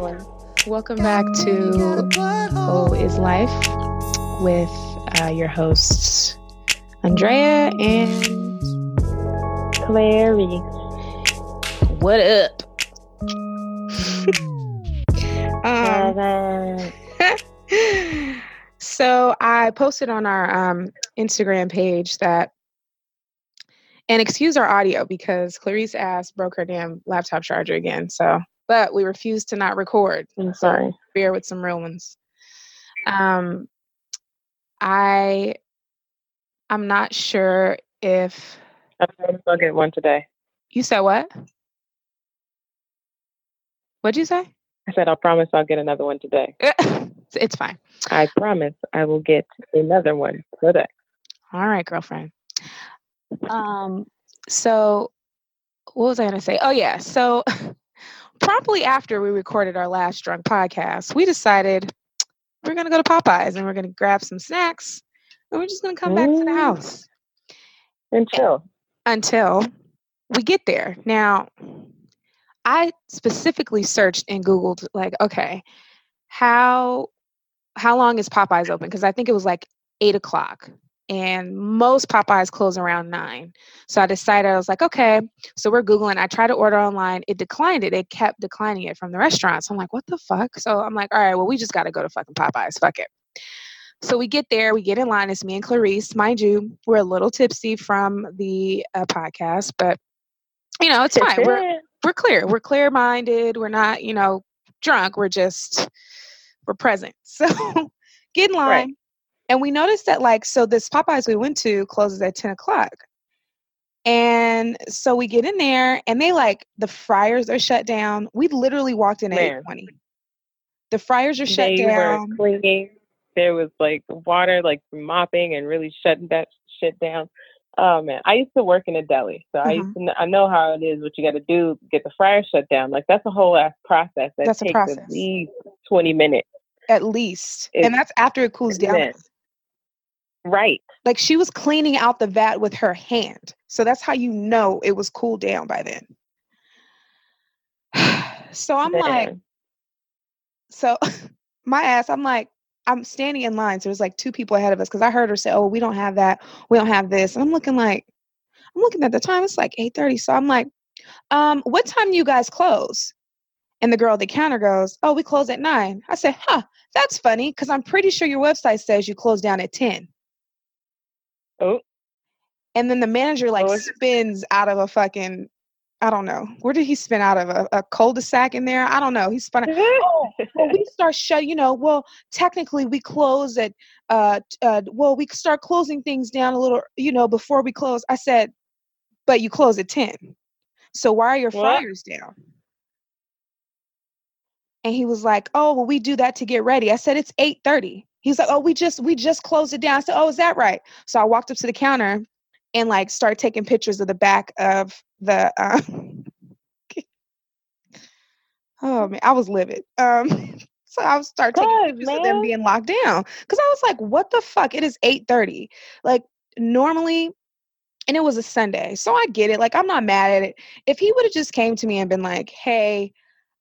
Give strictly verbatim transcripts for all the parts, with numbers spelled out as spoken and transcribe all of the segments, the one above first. back. Welcome back to To Heaux is Life with uh, your hosts, Andrea and Clary. What up? um, so I posted on our um, Instagram page that, and excuse our audio because Clarice ass broke her damn laptop charger again. So, but we refuse to not record. I'm sorry. So bear with some real ones. Um, I, I'm not sure if I will get one today. You said what? What'd you say? I said, I promise I'll get another one today. It's fine. I promise I will get another one today. All right, girlfriend. Um, so what was I going to say? Oh yeah. So promptly after we recorded our last drunk podcast, we decided we're going to go to Popeyes and we're going to grab some snacks and we're just going to come back mm. to the house until, until we get there. Now I specifically searched and Googled like, okay, how, how long is Popeyes open? Cause I think it was like eight o'clock. And most Popeyes close around nine. So I decided, I was like, okay, so we're Googling. I tried to order online. It declined it. It kept declining it from the restaurant. So I'm like, what the fuck? So I'm like, all right, well, we just got to go to fucking Popeyes. Fuck it. So we get there. We get in line. It's me and Clarice. Mind you, we're a little tipsy from the uh, podcast, but, you know, it's fine. We're, we're clear. We're clear-minded. We're not, you know, drunk. We're just, we're present. So get in line. Right. And we noticed that, like, so this Popeyes we went to closes at ten o'clock. And so we get in there, and they, like, the fryers are shut down. We literally walked in at eight twenty. The fryers are shut they down. They were cleaning. There was, like, water, like, mopping and really shutting that shit down. Oh, man. I used to work in a deli, so mm-hmm. I used to, I know how it is, what you got to do, get the fryer shut down. Like, that's a whole ass process. That that's takes a process. At least twenty minutes. At least. It's, and that's after it cools down. Then. Right. Like she was cleaning out the vat with her hand. So that's how you know it was cooled down by then. So I'm Man. like, so my ass, I'm like, I'm standing in line. So there's like two people ahead of us because I heard her say, oh, we don't have that. We don't have this. And I'm looking like, I'm looking at the time. It's like eight thirty. So I'm like, um, what time do you guys close? And the girl at the counter goes, oh, we close at nine. I said, huh, that's funny because I'm pretty sure your website says you close down at ten. Oh, and then the manager like oh, spins out of a fucking, I don't know. Where did he spin out of a, a cul-de-sac in there? I don't know. He spun. Out. oh, well, we start shut. You know, well, technically we close at. Uh, uh, well, we start closing things down a little. You know, before we close, I said, but you close at ten. So why are your what? fryers down? And he was like, oh, well, we do that to get ready. I said, it's eight thirty. He's like, oh, we just we just closed it down. I said, oh, is that right? So I walked up to the counter and like started taking pictures of the back of the. Um, oh man, I was livid. Um, so I would start taking Good, pictures man. of them being locked down because I was like, what the fuck? It is eight thirty. Like normally, and it was a Sunday, so I get it. Like I'm not mad at it. If he would have just came to me and been like, hey,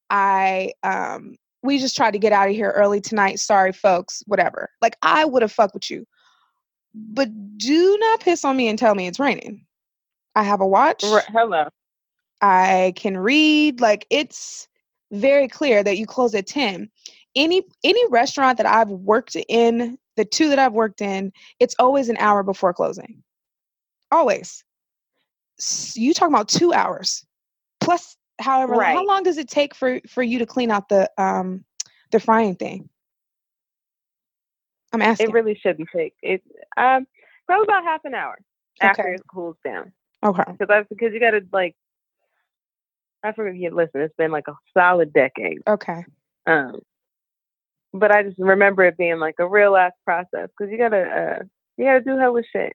I um. we just tried to get out of here early tonight. Sorry, folks, whatever. Like, I would have fucked with you. But do not piss on me and tell me it's raining. I have a watch. R- Hello. I can read. Like, it's very clear that you close at ten. Any any restaurant that I've worked in, the two that I've worked in, it's always an hour before closing. Always. So you talking about two hours. Plus... However, right. how long does it take for, for you to clean out the um the frying thing? I'm asking. It really shouldn't take it. Um, probably about half an hour okay. after it cools down. Okay. Because that's because you got to like. I forget. You listen, it's been like a solid decade. Okay. Um, but I just remember it being like a real ass process because you gotta uh, you gotta do hella shit.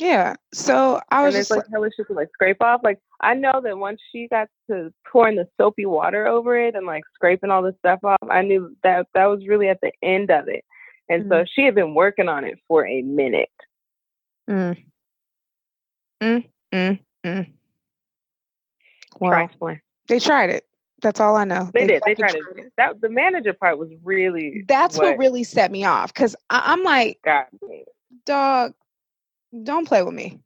Yeah, so I was and just like, like, hella shit to like scrape off. Like I know that once she got to pouring the soapy water over it and like scraping all this stuff off, I knew that that was really at the end of it. And mm-hmm. so she had been working on it for a minute. Mm. Mm. Mm. Mm. Well, they tried it. That's all I know. They, they did. They tried to, it. That, the manager part was really... That's what, what really set me off. Because I'm like, dog, don't play with me.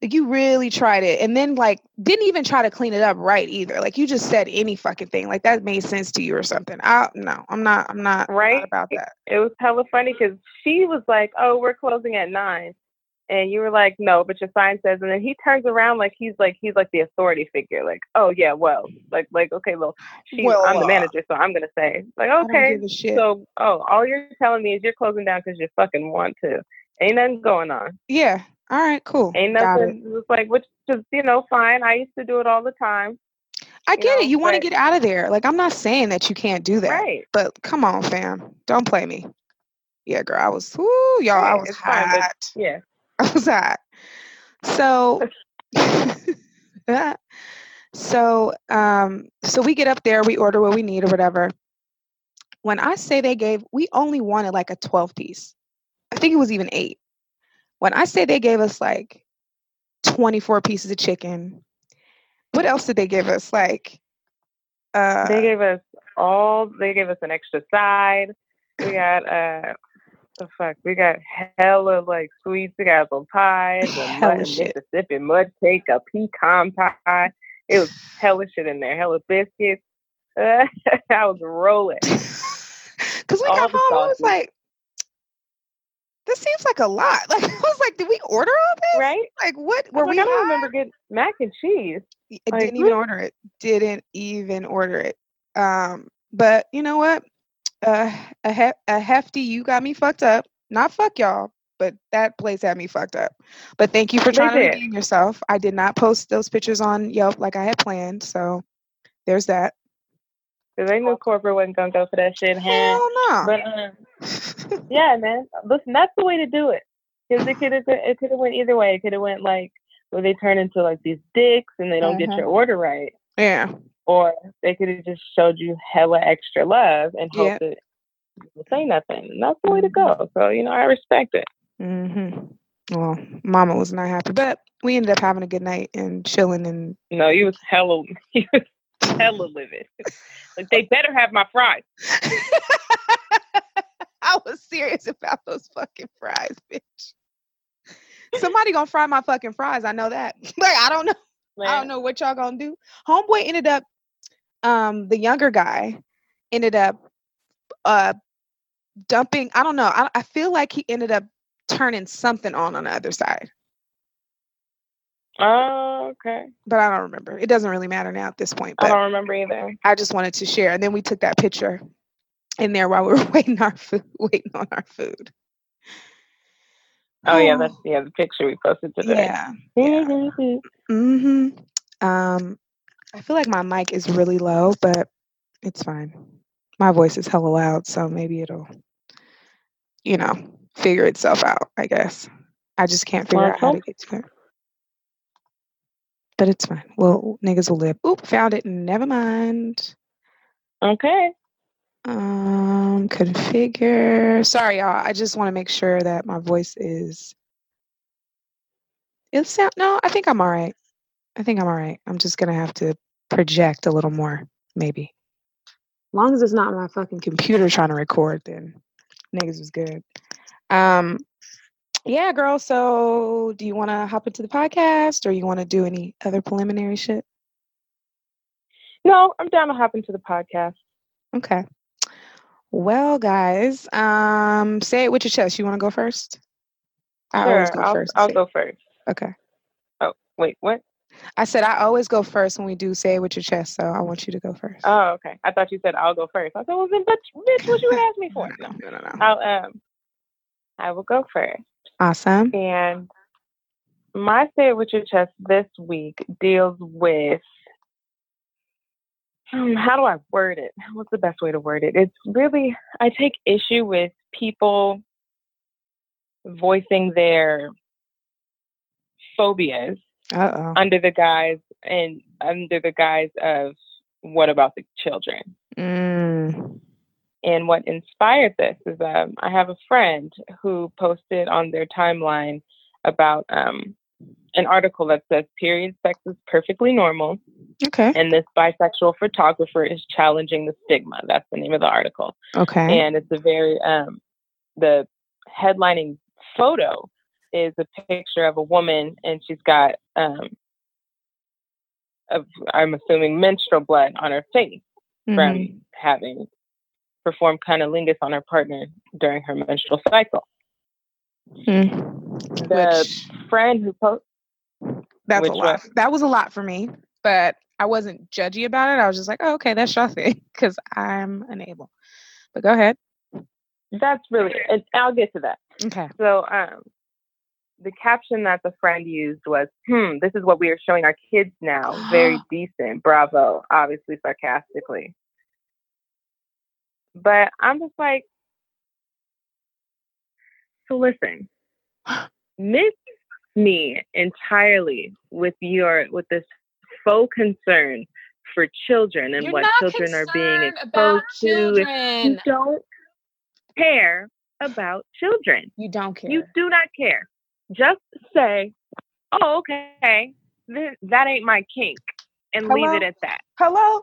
Like, you really tried it. And then, like, didn't even try to clean it up right either. Like, you just said any fucking thing. Like, that made sense to you or something. I No, I'm not, I'm not right? Not about that. It, it was hella funny because she was like, oh, we're closing at nine. And you were like, no, but your sign says, and then he turns around like he's like, he's like the authority figure. Like, oh yeah, well, like, like, okay, well, she's, well I'm the manager. So I'm going to say like, okay, so, oh, all you're telling me is you're closing down because you fucking want to. Ain't nothing going on. Yeah. All right, cool. Ain't nothing. It. It's like, which is, you know, fine. I used to do it all the time. I get you know, it. You want to get out of there. Like, I'm not saying that you can't do that, right. But come on, fam. Don't play me. Yeah, girl. I was, ooh, y'all, yeah, I was hot. Fine, but, yeah. I was hot. So, so, um, so we get up there, we order what we need or whatever. When I say they gave, we only wanted like a twelve piece. I think it was even eight. When I say they gave us like twenty-four pieces of chicken, what else did they give us? Like, uh, they gave us all, they gave us an extra side. We got, uh, the fuck, we got hella like sweets. We got some pies, a Mississippi mud cake, a pecan pie. It was hella shit in there. Hella biscuits. Uh, I was rolling. Cause we all got home, I was like, "This seems like a lot." Like I was like, "Did we order all this?" Right? Like what? Were oh, we? I don't remember getting mac and cheese. I like, didn't even order it. Didn't even order it. Um, but you know what? Uh, a, hef- a hefty, you got me fucked up. Not fuck y'all, but that place had me fucked up. But thank you for trying to redeem yourself. I did not post those pictures on Yelp like I had planned, so there's that. Because I knew corporate wasn't going to go for that shit. Hell huh? no. But, um, yeah, man. Listen, that's the way to do it. Because it could have it could have went either way. It could have went like, where they turn into like these dicks and they don't mm-hmm. get your order right. Yeah. Or they could have just showed you hella extra love and hope yep. that you would say nothing. And that's the way to go. So, you know, I respect it. Mm-hmm. Well, Mama was not happy, but we ended up having a good night and chilling. And no, you was hella, you was hella livid. Like, they better have my fries. I was serious about those fucking fries, bitch. Somebody gonna fry my fucking fries. I know that. Like, I don't know. Like, I don't know what y'all gonna do. Homeboy ended up, um, the younger guy ended up uh, dumping, I don't know. I, I feel like he ended up turning something on on the other side. Oh, okay. But I don't remember. It doesn't really matter now at this point. But I don't remember either. I just wanted to share. And then we took that picture in there while we were waiting our food, waiting on our food. Oh, yeah, that's yeah, the picture we posted today. Yeah. yeah. Mm-hmm. Um, I feel like my mic is really low, but it's fine. My voice is hella loud, so maybe it'll, you know, figure itself out, I guess. I just can't figure well, out how to get to it. But it's fine. Well, niggas will live. Oop, found it. Never mind. Okay. Um, configure. Sorry, y'all. I just want to make sure that my voice is. It sound no. I think I'm all right. I think I'm all right. I'm just gonna have to project a little more, maybe. As long as it's not my fucking computer trying to record, then niggas was good. Um, yeah, girl. So, do you want to hop into the podcast, or you want to do any other preliminary shit? No, I'm down to hop into the podcast. Okay. Well, guys, um, say it with your chest. You want to go first? I sure, always go I'll, first. I'll go first. Okay. Oh, wait, what? I said I always go first when we do say it with your chest, so I want you to go first. Oh, okay. I thought you said I'll go first. I said, well, then, bitch, what you asked me for? No, no, no, no. I'll, um, I will go first. Awesome. And my say it with your chest this week deals with how do I word it? What's the best way to word it? It's really, I take issue with people voicing their phobias Uh-oh. under the guise and under the guise of what about the children? Mm. And what inspired this is um, I have a friend who posted on their timeline about um, an article that says period sex is perfectly normal. Okay. And this bisexual photographer is challenging the stigma. That's the name of the article. Okay. And it's a very, um, the headlining photo is a picture of a woman, and she's got, um, a, I'm assuming, menstrual blood on her face mm-hmm. from having performed cunnilingus on her partner during her menstrual cycle. Mm-hmm. The which, friend who posted. That's a lot. Was, that was a lot for me, but I wasn't judgy about it. I was just like, oh, okay, that's your thing, because I'm unable. But go ahead. That's really, and I'll get to that. Okay. So, um, the caption that the friend used was, hmm, this is what we are showing our kids now. Very decent. Bravo. Obviously sarcastically. But I'm just like, so listen, miss me entirely with your, with this faux concern for children and You're what children are being exposed to. And you don't care about children. You don't care. You do not care. Just say, oh, okay, this, that ain't my kink, and Hello? leave it at that. Hello?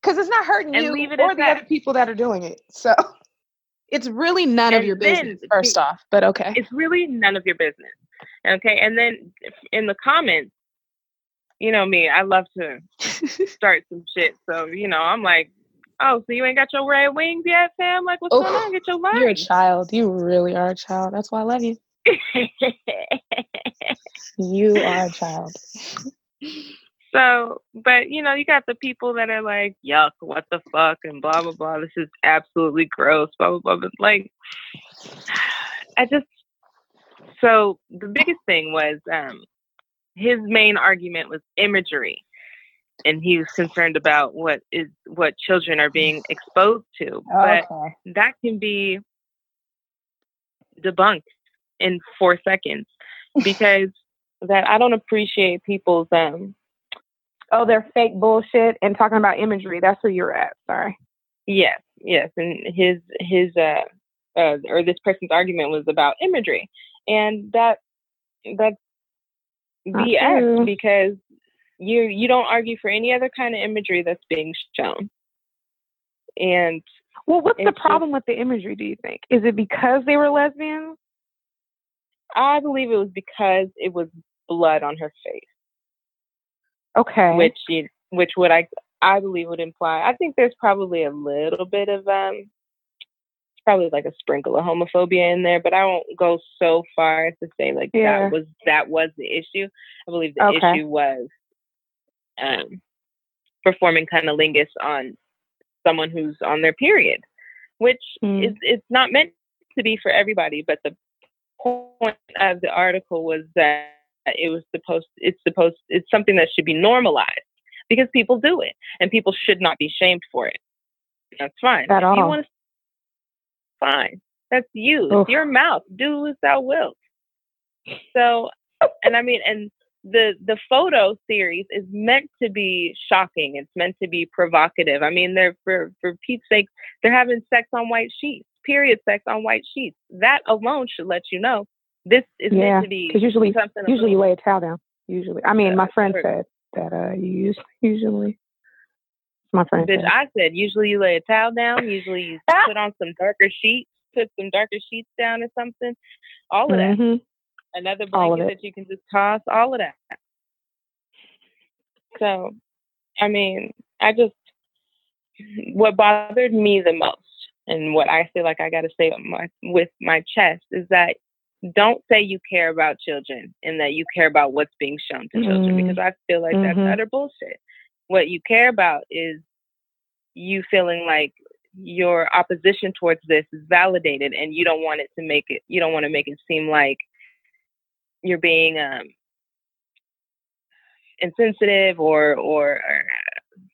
Because it's not hurting and you leave it or the that. other people that are doing it. So it's really none and of your then, business, first off, but okay. It's really none of your business, okay? And then in the comments, you know me, I love to start some shit. So, you know, I'm like, oh, so you ain't got your red wings yet, fam? Like, what's Oof, going on? Get your lunch. You're a child. You really are a child. That's why I love you. You are a child. So, but you know, you got the people that are like, yuck, what the fuck, and blah blah blah, this is absolutely gross, blah blah blah. But like, I just, so the biggest thing was, um his main argument was imagery, and he was concerned about what is what children are being exposed to. But oh, okay. that can be debunked in four seconds, because that I don't appreciate people's um oh, they're fake bullshit and talking about imagery. That's where you're at. Sorry. Yes, yes. And his his uh, uh or this person's argument was about imagery, and that that's B S, because you you don't argue for any other kind of imagery that's being shown. And well, what's the problem with the imagery? Do you think is it because they were lesbians? I believe it was because it was blood on her face. Okay. Which you, which would I I believe would imply, I think there's probably a little bit of um probably like a sprinkle of homophobia in there, but I won't go so far as to say like yeah. that was that was the issue. I believe the okay. issue was um performing cunnilingus on someone who's on their period, which mm. is it's not meant to be for everybody, but the point of the article was that it was supposed it's supposed it's something that should be normalized because people do it and people should not be shamed for it. That's fine. At if all. You want to, fine. That's you. Oof. It's your mouth. Do as thou wilt. So, and I mean, and the the photo series is meant to be shocking. It's meant to be provocative. I mean, they're for for Pete's sake, they're having sex on white sheets. Period sex on white sheets. That alone should let you know this is yeah, meant to be. Because usually, something usually you lay a towel down. Usually, I mean, uh, my friend sure. said that uh, you use, usually. My friend. Bitch, said. I said usually you lay a towel down. Usually you put on some darker sheets, put some darker sheets down or something. All of mm-hmm. that. Another blanket that you can just toss. All of that. So, I mean, I just what bothered me the most. And what I feel like I got to say with my, with my chest is that don't say you care about children and that you care about what's being shown to mm-hmm. children, because I feel like mm-hmm. that's utter bullshit. What you care about is you feeling like your opposition towards this is validated, and you don't want it to make it, you don't want to make it seem like you're being um, insensitive or, or, or,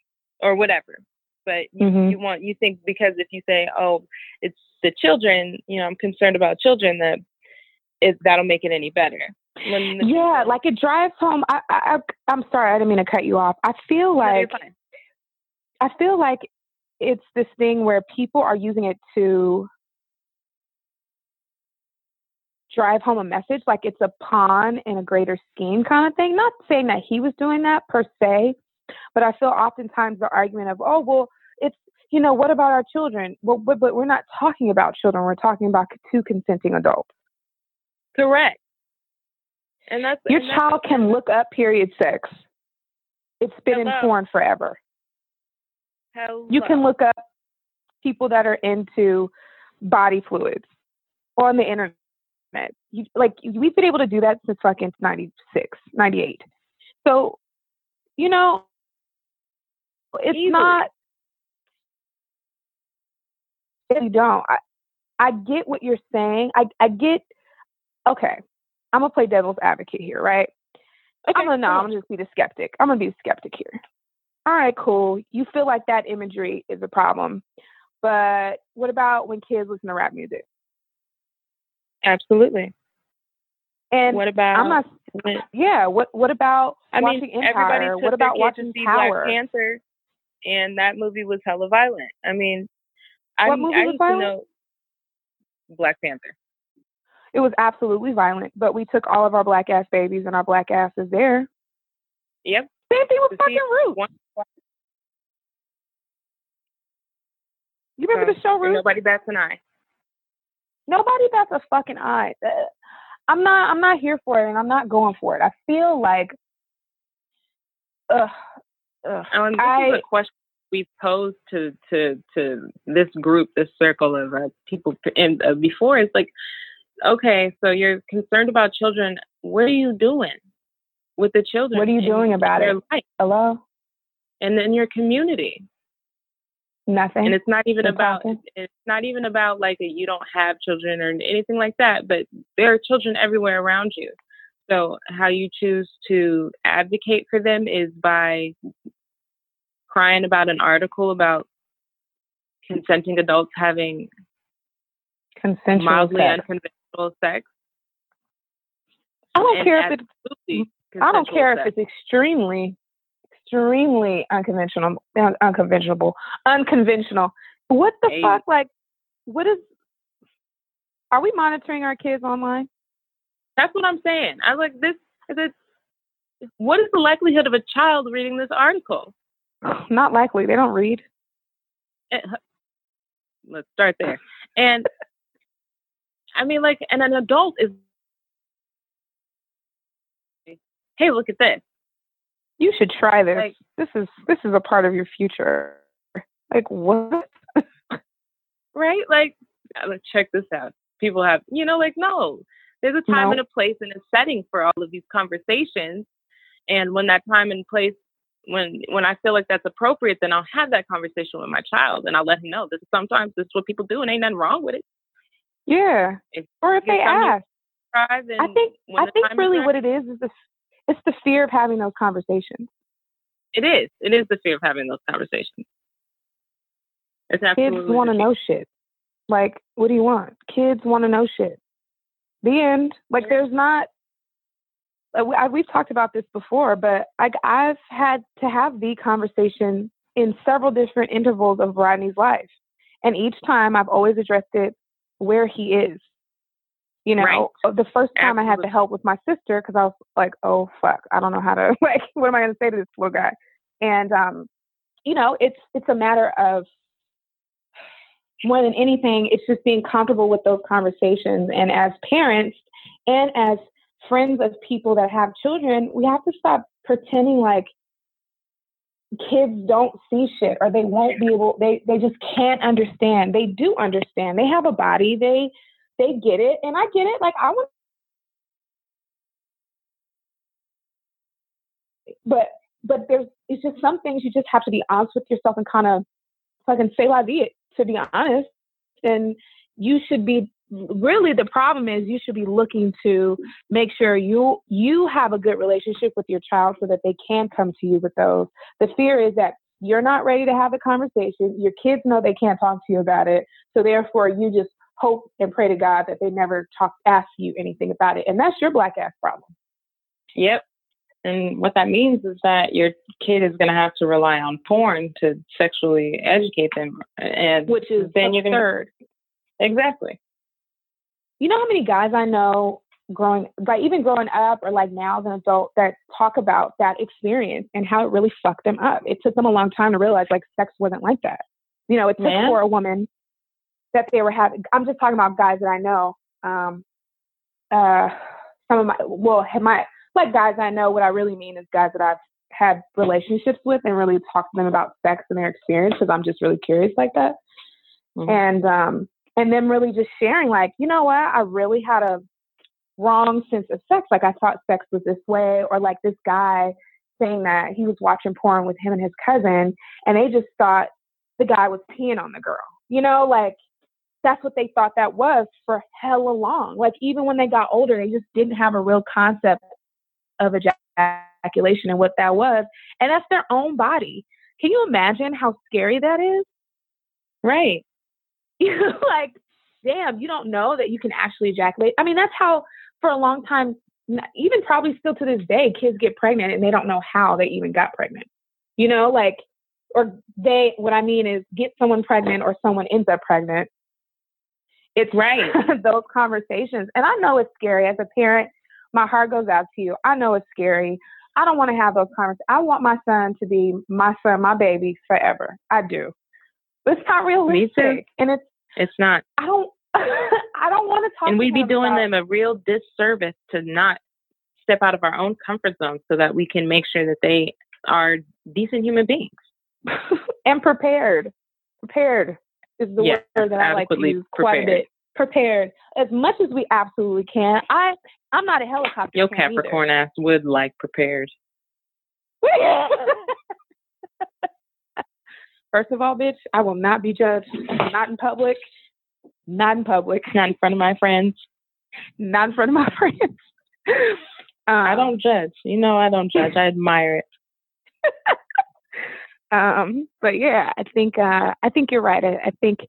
or whatever. But you, mm-hmm. you want, you think because if you say, oh, it's the children, you know, I'm concerned about children, that it, that'll make it any better. When the- yeah, like it drives home. I, I, I'm sorry, I didn't mean to cut you off. I feel like, no, I feel like it's this thing where people are using it to drive home a message, like it's a pawn in a greater scheme kind of thing. Not saying that he was doing that per se, But I feel oftentimes the argument of, oh, well, it's, you know, what about our children? Well, but, but we're not talking about children. We're talking about two consenting adults. Correct. And that's your and child that's, can look up period sex. It's been hello. in porn forever. Hello. You can look up people that are into body fluids on the internet. You, like, we've been able to do that since fucking ninety-six, ninety-eight. So, you know, it's easily. not. You don't. I, I get what you're saying. I, I get. Okay. I'm going to play devil's advocate here, right? Okay, I'm going to, no, I'm going to just be the skeptic. I'm going to be the skeptic here. All right, cool. You feel like that imagery is a problem. But what about when kids listen to rap music? Absolutely. And what about? I'm not, when, yeah. What What about I watching mean, Empire? What about watching to see Power? Black Panther, and that movie was hella violent. I mean, what I, movie I was used violent? to know Black Panther. It was absolutely violent, but we took all of our black ass babies and our black asses there. Yep. Same thing with fucking Roots. You remember uh, the show Roots? Nobody bats an eye. Nobody bats a fucking eye. I'm not. I'm not here for it, and I'm not going for it. I feel like, ugh, ugh. Um, this I, is a question we've posed to to to this group, this circle of uh, people, and uh, before it's like, okay, so you're concerned about children. What are you doing with the children? What are you doing about it? Life? Hello. And in your community. Nothing. And it's not even Nothing. about, it's not even about like a, you don't have children or anything like that, but there are children everywhere around you. So how you choose to advocate for them is by crying about an article about consenting adults having consensual mildly sex. unconventional sex. I don't and care if it's, I don't care sex. if it's extremely Extremely unconventional, un- unconventional, unconventional. What the hey. fuck? Like, what is? Are we monitoring our kids online? That's what I'm saying. I was like this. I said, what is the likelihood of a child reading this article? Not likely. They don't read. And, let's start there. And I mean, like, and an adult is. Hey, look at this. You should try this. Like, this is this is a part of your future. Like what? Right? Like, check this out. People have, you know, like no. There's a time no. and a place and a setting for all of these conversations. And when that time and place, when when I feel like that's appropriate, then I'll have that conversation with my child and I'll let him know that sometimes this is what people do and ain't nothing wrong with it. Yeah. If, or if they ask. I think I think really what it is is the. It's the fear of having those conversations. It is. It is the fear of having those conversations. It's absolutely Kids want to know shit. Like, what do you want? Kids want to know shit. The end. Like, there's not... Like, we, I, we've talked about this before, but like I've had to have the conversation in several different intervals of Rodney's life. And each time, I've always addressed it where he is. You know, right. the first time Absolutely. I had to help with my sister because I was like, oh, fuck, I don't know how to, like, what am I going to say to this little guy? And, um, you know, it's it's a matter of more than anything, it's just being comfortable with those conversations. And as parents and as friends of people that have children, we have to stop pretending like kids don't see shit or they won't be able, they, they just can't understand. They do understand. They have a body. They They get it, and I get it. Like I want, but but there's it's just some things you just have to be honest with yourself and kind of fucking say la vie it. To be honest, and you should be really the problem is you should be looking to make sure you you have a good relationship with your child so that they can come to you with those. The fear is that you're not ready to have the conversation. Your kids know they can't talk to you about it, so therefore you just. Hope and pray to God that they never talk, ask you anything about it. And that's your black ass problem. Yep. And what that means is that your kid is going to have to rely on porn to sexually educate them. And Which is then absurd. You're gonna, exactly. You know how many guys I know growing, by even growing up or like now as an adult, that talk about that experience and how it really fucked them up. It took them a long time to realize like sex wasn't like that. You know, it took Man. for a woman that they were having. I'm just talking about guys that I know. Um, uh, some of my, well, my, like guys I know, what I really mean is guys that I've had relationships with and really talked to them about sex and their experience, because I'm just really curious like that. Mm-hmm. And, um, and them really just sharing like, you know what, I really had a wrong sense of sex. Like I thought sex was this way, or like this guy saying that he was watching porn with him and his cousin, and they just thought the guy was peeing on the girl, you know, like that's what they thought that was for hella long. Like even when they got older, they just didn't have a real concept of ejaculation and what that was. And that's their own body. Can you imagine how scary that is? Right. Like, damn, you don't know that you can actually ejaculate. I mean, that's how for a long time, even probably still to this day, kids get pregnant and they don't know how they even got pregnant, you know, like, or they, what I mean is get someone pregnant or someone ends up pregnant. It's right. Those conversations. And I know it's scary as a parent. My heart goes out to you. I know it's scary. I don't want to have those conversations. I want my son to be my son, my baby forever. I do. But it's not realistic. Me too. And it's, it's not, I don't, I don't want to talk. And we'd be doing them a real disservice to not step out of our own comfort zone so that we can make sure that they are decent human beings. And prepared. Prepared is the yes, word that I like to use quite prepared. a bit. Prepared as much as we absolutely can. I, I'm not a helicopter. Your Capricorn either. ass would like prepared. First of all, bitch, I will not be judged. Not in public. Not in public. Not in front of my friends. Not in front of my friends. um, I don't judge. You know, I don't judge. I admire it. Um, but yeah, I think, uh, I think you're right. I, I think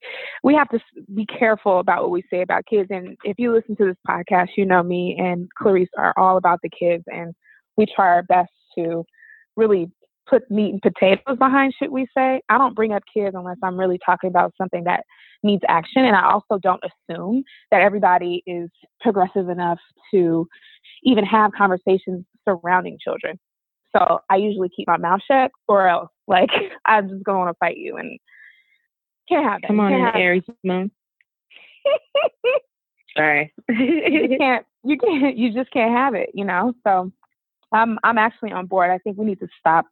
we have to be careful about what we say about kids. And if you listen to this podcast, you know me and Clarice are all about the kids, and we try our best to really put meat and potatoes behind shit we say. I don't bring up kids unless I'm really talking about something that needs action. And I also don't assume that everybody is progressive enough to even have conversations surrounding children. So I usually keep my mouth shut, or else, like, I'm just going to fight you and can't have that. Come on, in Aries moon. Sorry. you can't, you can't, you just can't have it, you know? So I'm, um, I'm actually on board. I think we need to stop.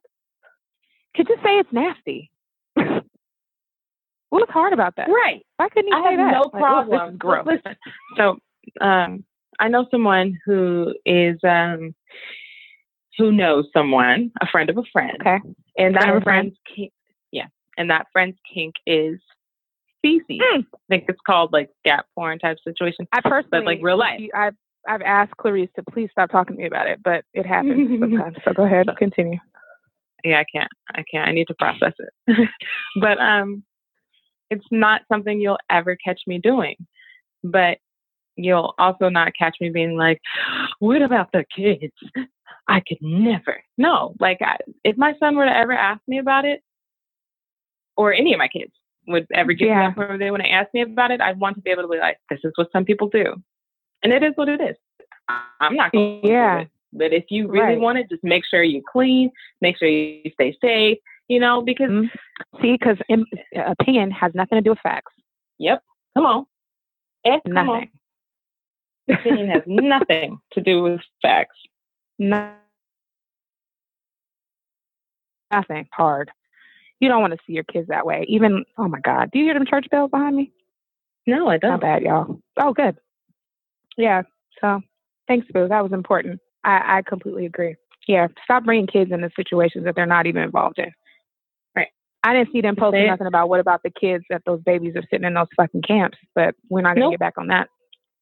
Could you say it's nasty? What's hard about that? Right. Why couldn't you I say that? I have no like, problem. This is gross. So, um, I know someone who is, um, who knows someone, a friend of a friend. Okay. And that friend. friend's kink, yeah. And that friend's kink is feces. Mm. I think it's called like scat porn type situation. I personally, but like real life. I've, I've asked Clarice to please stop talking to me about it, but it happens sometimes. So go ahead, so, continue. Yeah, I can't. I can't. I need to process it. But um, it's not something you'll ever catch me doing. But you'll also not catch me being like, what about the kids? I could never. No, like I, if my son were to ever ask me about it, or any of my kids would ever get yeah. to that point where they want to ask me about it, I want to be able to be like, this is what some people do. And it is what it is. I'm not going to yeah. do it. But if you really right. want it, just make sure you clean, make sure you stay safe, you know, because. Mm-hmm. See, because opinion has nothing to do with facts. Yep. Come on. Eh, nothing. Come on. Opinion has nothing to do with facts. No, nothing hard. You don't want to see your kids that way. Even, oh my God, do you hear them church bells behind me? No, I don't. Not bad, y'all. Oh, good. Yeah. So, thanks, Boo. That was important. I, I completely agree. Yeah. Stop bringing kids into situations that they're not even involved in. Right. I didn't see them posting nothing about what about the kids that those babies are sitting in those fucking camps, but we're not gonna nope. get back on that.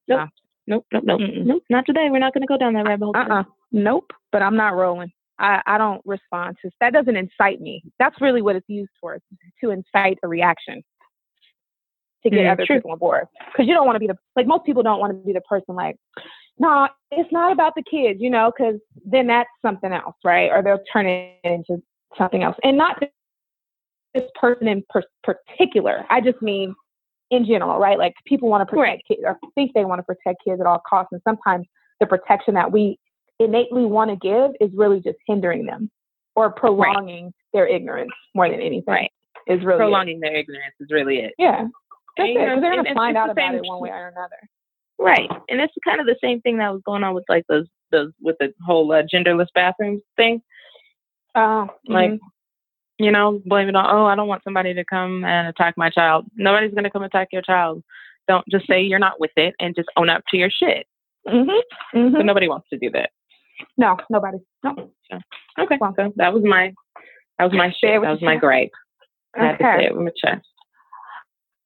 Nope. No. Nope, nope, nope, Mm-mm. nope. Not today. We're not going to go down that rabbit hole. Uh-uh. Nope. But I'm not rolling. I, I don't respond to that. Doesn't incite me. That's really what it's used for, to incite a reaction, to get mm, other true. people on board. Because you don't want to be the like most people don't want to be the person like, no, nah, it's not about the kids, you know, because then that's something else, right? Or they'll turn it into something else, and not this person in per- particular. I just mean. In general, right? Like people want to protect right. kids, or think they want to protect kids at all costs. And sometimes the protection that we innately want to give is really just hindering them or prolonging right. their ignorance more than anything. Right. Is really prolonging it. Their ignorance is really it. Yeah. That's and, it. You know, they're going to find out about it one way or another. Right. And it's kind of the same thing that was going on with like those, those, with the whole uh, genderless bathrooms thing. Oh, like, mm-hmm. you know, blame it on, oh, I don't want somebody to come and attack my child. Nobody's going to come attack your child. Don't just say you're not with it and just own up to your shit. Mm-hmm. Mm-hmm. So nobody wants to do that. No, nobody. No. So, okay. So that was my, that was my shit. That was my gripe. I have to say it with my chest.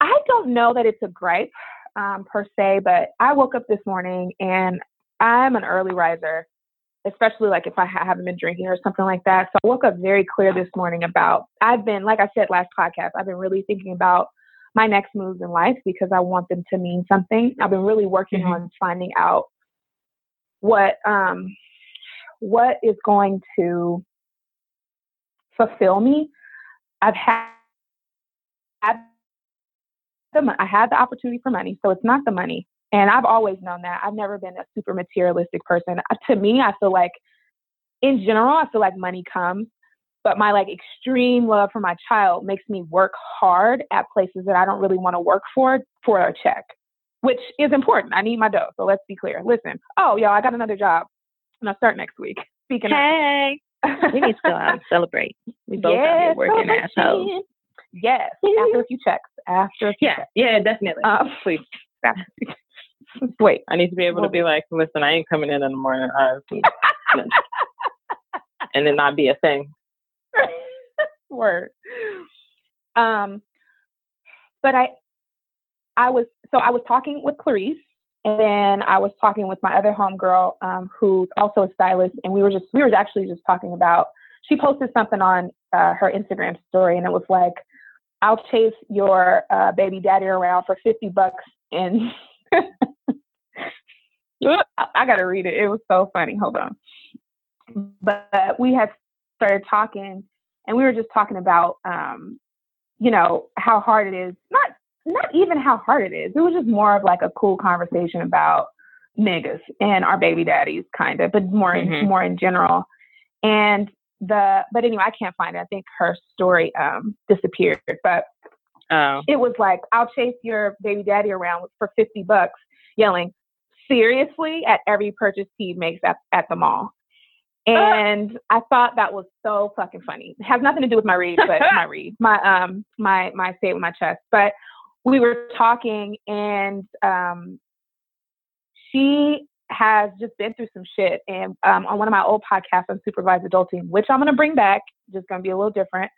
I don't know that it's a gripe um, per se, but I woke up this morning and I'm an early riser, especially like if I ha- haven't been drinking or something like that. So I woke up very clear this morning about, I've been, like I said last podcast, I've been really thinking about my next moves in life because I want them to mean something. I've been really working mm-hmm. on finding out what um, what is going to fulfill me. I've had the, I had the opportunity for money, so it's not the money. And I've always known that. I've never been a super materialistic person. Uh, to me, I feel like, in general, I feel like money comes, but my like extreme love for my child makes me work hard at places that I don't really want to work for, for a check, which is important. I need my dough. So let's be clear. Listen, oh, yo, I got another job and I'll start next week. Speaking hey. Of. We need to go out and celebrate. We both yes, out here working assholes. Yes, after a few checks. After a few yeah, checks. Yeah, definitely. Um, Please. Wait, I need to be able to be like, listen, I ain't coming in in the morning. And then not be a thing. Word. Um, but I, I was, so I was talking with Clarice. And then I was talking with my other homegirl, um, who's also a stylist, and we were just, we were actually just talking about, she posted something on uh, her Instagram story, and it was like, I'll chase your uh, baby daddy around for fifty bucks, and I gotta read it. It was so funny. Hold on. But we had started talking, and we were just talking about, um, you know, how hard it is, not Not even how hard it is. It was just more of like a cool conversation about niggas and our baby daddies, kind of, but more in, mm-hmm. more in general. And the but anyway, I can't find it. I think her story um, disappeared. But oh. It was like, I'll chase your baby daddy around for fifty bucks, yelling seriously at every purchase he makes at, at the mall. And I thought that was so fucking funny. It has nothing to do with my read, but my read, my um, my my say with my chest, but. We were talking, and um, she has just been through some shit. And um, on one of my old podcasts on supervised adulting, which I'm going to bring back, just going to be a little different.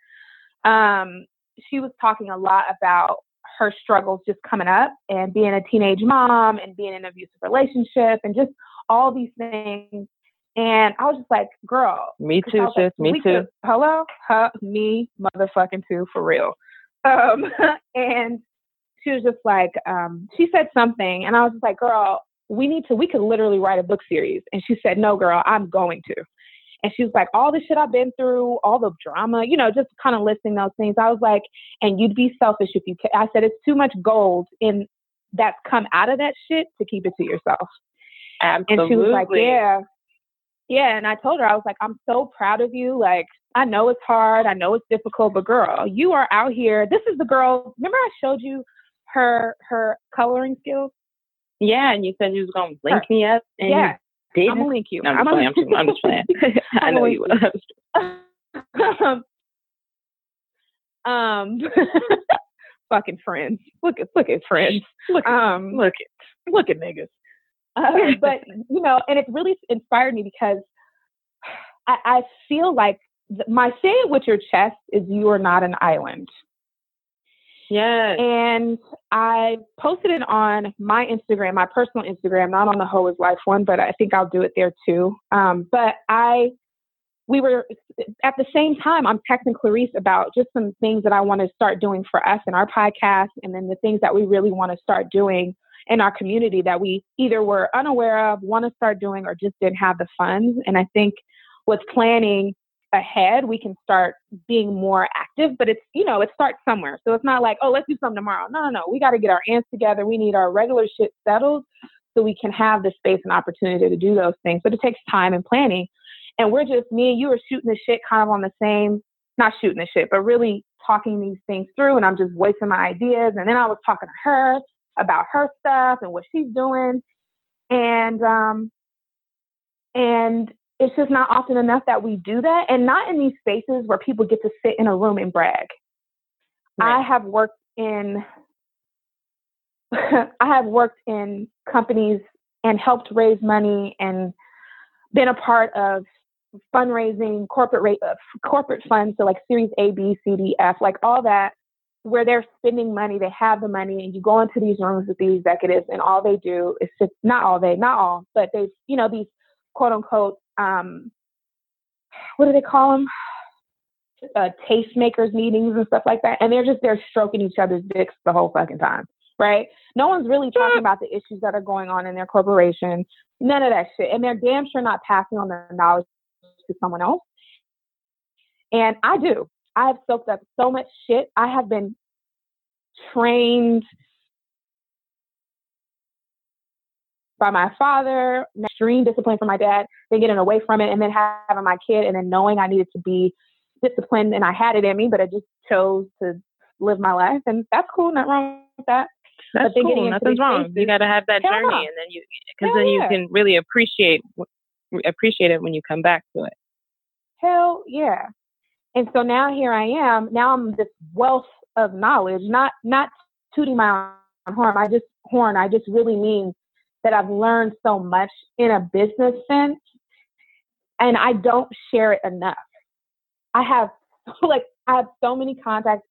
Um, she was talking a lot about her struggles just coming up and being a teenage mom and being in an abusive relationship and just all these things. And I was just like, girl. Me too, sis. Like, me too. Could, hello? Huh, me motherfucking too, for real. Um, and she was just like, um, she said something, and I was just like, girl, we need to, we could literally write a book series. And she said, no, girl, I'm going to. And she was like, all the shit I've been through, all the drama, you know, just kind of listing those things. I was like, and you'd be selfish if you, ca-. I said, it's too much gold in that's come out of that shit to keep it to yourself. Absolutely. And she was like, yeah. Yeah. And I told her, I was like, I'm so proud of you. Like, I know it's hard. I know it's difficult, but girl, you are out here. This is the girl. Remember I showed you her her coloring skills? Yeah, and you said you was gonna link her. Me up and yeah. you I'm gonna link you. No, I'm, I'm, just I'm just playing. I know you um, um fucking friends. Look at look at friends. Look at, um look at look at niggas. Uh, but you know, and it really inspired me because I, I feel like th- my saying with your chest is you are not an island. Yes. And I posted it on my Instagram, my personal Instagram, not on the Hoe is Life one, but I think I'll do it there too. Um, but I, we were at the same time, I'm texting Clarice about just some things that I want to start doing for us in our podcast. And then the things that we really want to start doing in our community that we either were unaware of, want to start doing, or just didn't have the funds. And I think with planning ahead, we can start being more active, but it's, you know, it starts somewhere. So it's not like, oh, let's do something tomorrow. No, no, no. We got to get our ants together. We need our regular shit settled so we can have the space and opportunity to do those things. But it takes time and planning. And we're just, me and you are shooting the shit kind of on the same, not shooting the shit, but really talking these things through. And I'm just voicing my ideas. And then I was talking to her about her stuff and what she's doing. And, um, and it's just not often enough that we do that. And not in these spaces where people get to sit in a room and brag. Right. I have worked in, I have worked in companies and helped raise money and been a part of fundraising, corporate uh, corporate funds, so like Series A, B, C, D, F, like all that, where they're spending money, they have the money, and you go into these rooms with these executives, and all they do is sit, not all they, not all, but they, you know, these quote unquote, um, what do they call them? Uh, tastemakers meetings and stuff like that, and they're just they're stroking each other's dicks the whole fucking time, right? No one's really talking about the issues that are going on in their corporation, none of that shit, and they're damn sure not passing on their knowledge to someone else. And I do. I have soaked up so much shit. I have been trained by my father, extreme discipline from my dad, then getting away from it, and then having my kid, and then knowing I needed to be disciplined, and I had it in me, but I just chose to live my life, and that's cool. Not wrong with that. That's cool. Nothing's wrong. You got to have that journey, and then you, because then you can really appreciate appreciate it when you come back to it. Hell yeah! And so now here I am. Now I'm this wealth of knowledge. Not not tooting my own horn. I just horn. I just really mean that I've learned so much in a business sense, and I don't share it enough. I have like I have so many contacts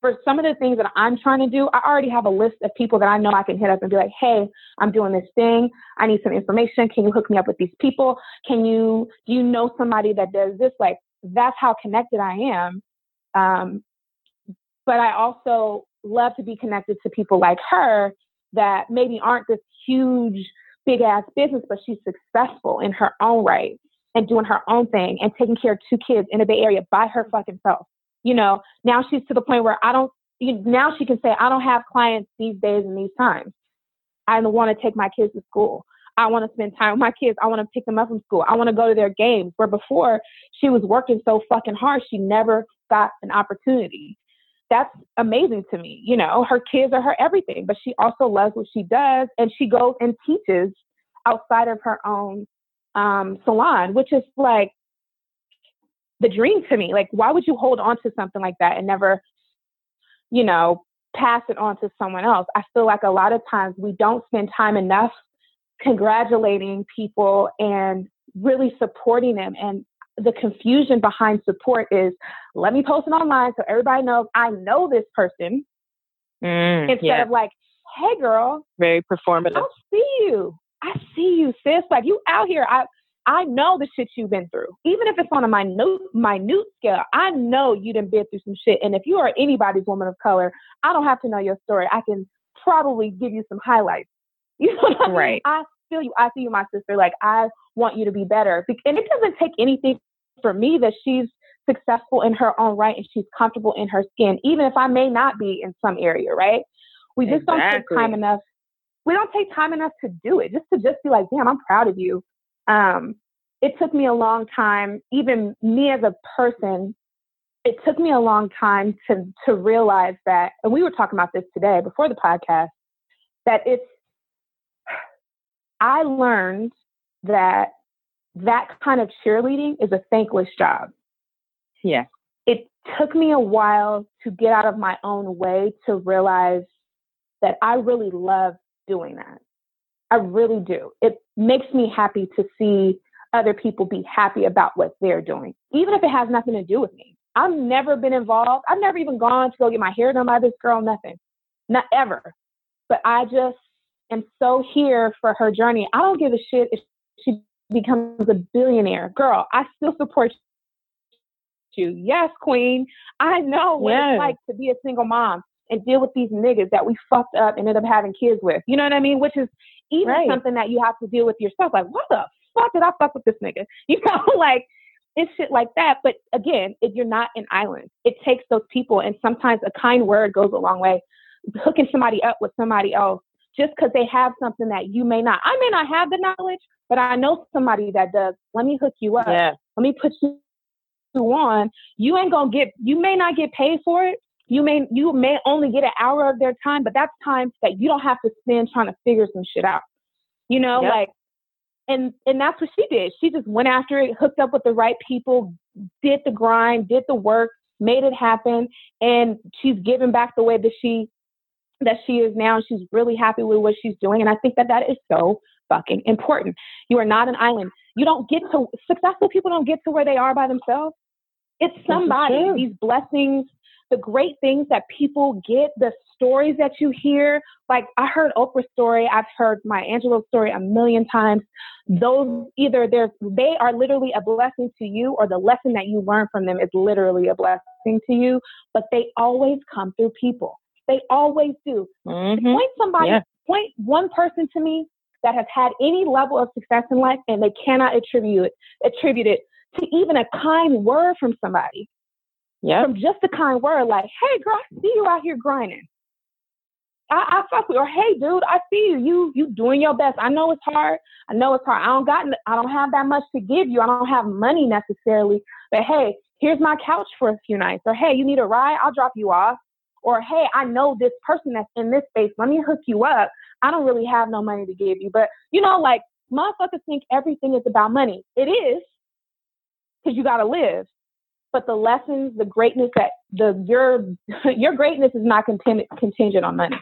for some of the things that I'm trying to do. I already have a list of people that I know I can hit up and be like, "Hey, I'm doing this thing. I need some information. Can you hook me up with these people? Can you do you know somebody that does this?" Like that's how connected I am. Um, but I also love to be connected to people like her that maybe aren't this huge, big ass business, but she's successful in her own right. And doing her own thing and taking care of two kids in the Bay Area by her fucking self. You know, now she's to the point where I don't, you, now she can say, I don't have clients these days and these times. I want to take my kids to school. I want to spend time with my kids. I want to pick them up from school. I want to go to their games. Where before she was working so fucking hard, she never got an opportunity. That's amazing to me. You know, her kids are her everything, but she also loves what she does. And she goes and teaches outside of her own Um, salon, which is like the dream to me. Like, why would you hold on to something like that and never, you know, pass it on to someone else? I feel like a lot of times we don't spend time enough congratulating people and really supporting them. And the confusion behind support is, let me post it online so everybody knows I know this person. Mm, instead yeah. of like, hey girl. Very performative. I'll see you. I see you, sis. Like you out here. I I know the shit you've been through. Even if it's on a minute, minute scale, I know you done been through some shit. And if you are anybody's woman of color, I don't have to know your story. I can probably give you some highlights. You know what I mean? Right. I feel you. I see you, my sister. Like I want you to be better. And it doesn't take anything for me that she's successful in her own right and she's comfortable in her skin, even if I may not be in some area, right? We just exactly. don't take time enough. We don't take time enough to do it, just to just be like, damn, I'm proud of you. Um, it took me a long time, even me as a person, it took me a long time to to realize that, and we were talking about this today before the podcast, that it's, I learned that that kind of cheerleading is a thankless job. Yeah. It took me a while to get out of my own way to realize that I really love doing that. I really do. It makes me happy to see other people be happy about what they're doing, even if it has nothing to do with me. I've never been involved. I've never even gone to go get my hair done by this girl, nothing, not ever. But I just am so here for her journey. I don't give a shit if she becomes a billionaire. Girl, I still support you. Yes, queen. I know what yes. it's like to be a single mom and deal with these niggas that we fucked up and ended up having kids with. You know what I mean? Which is even right. something that you have to deal with yourself. Like, what the fuck did I fuck with this nigga? You know, like, it's shit like that. But again, if you're not an island, it takes those people. And sometimes a kind word goes a long way. Hooking somebody up with somebody else just because they have something that you may not. I may not have the knowledge, but I know somebody that does. Let me hook you up. Yeah. Let me put you on. You ain't going to get, you may not get paid for it. You may, you may only get an hour of their time, but that's time that you don't have to spend trying to figure some shit out, you know, yep. like, and, and that's what she did. She just went after it, hooked up with the right people, did the grind, did the work, made it happen. And she's giving back the way that she, that she is now. And she's really happy with what she's doing. And I think that that is so fucking important. You are not an island. You don't get to, successful people don't get to where they are by themselves. It's somebody, these blessings, the great things that people get, the stories that you hear. Like I heard Oprah's story. I've heard Maya Angelou's story a million times. Those either they're, they are literally a blessing to you, or the lesson that you learn from them is literally a blessing to you, but they always come through people. They always do. Mm-hmm. Point somebody, yeah. point one person to me that has had any level of success in life, and they cannot attribute attribute it to even a kind word from somebody. Yeah. From just a kind word, like, hey, girl, I see you out here grinding. I, I fuck with you. Or, hey, dude, I see you. You you doing your best. I know it's hard. I know it's hard. I don't got. I don't have that much to give you. I don't have money necessarily. But, hey, here's my couch for a few nights. Or, hey, you need a ride? I'll drop you off. Or, hey, I know this person that's in this space. Let me hook you up. I don't really have no money to give you. But, you know, like, motherfuckers think everything is about money. It is, because you got to live. But the lessons, the greatness that the your your greatness is not contingent contingent on money.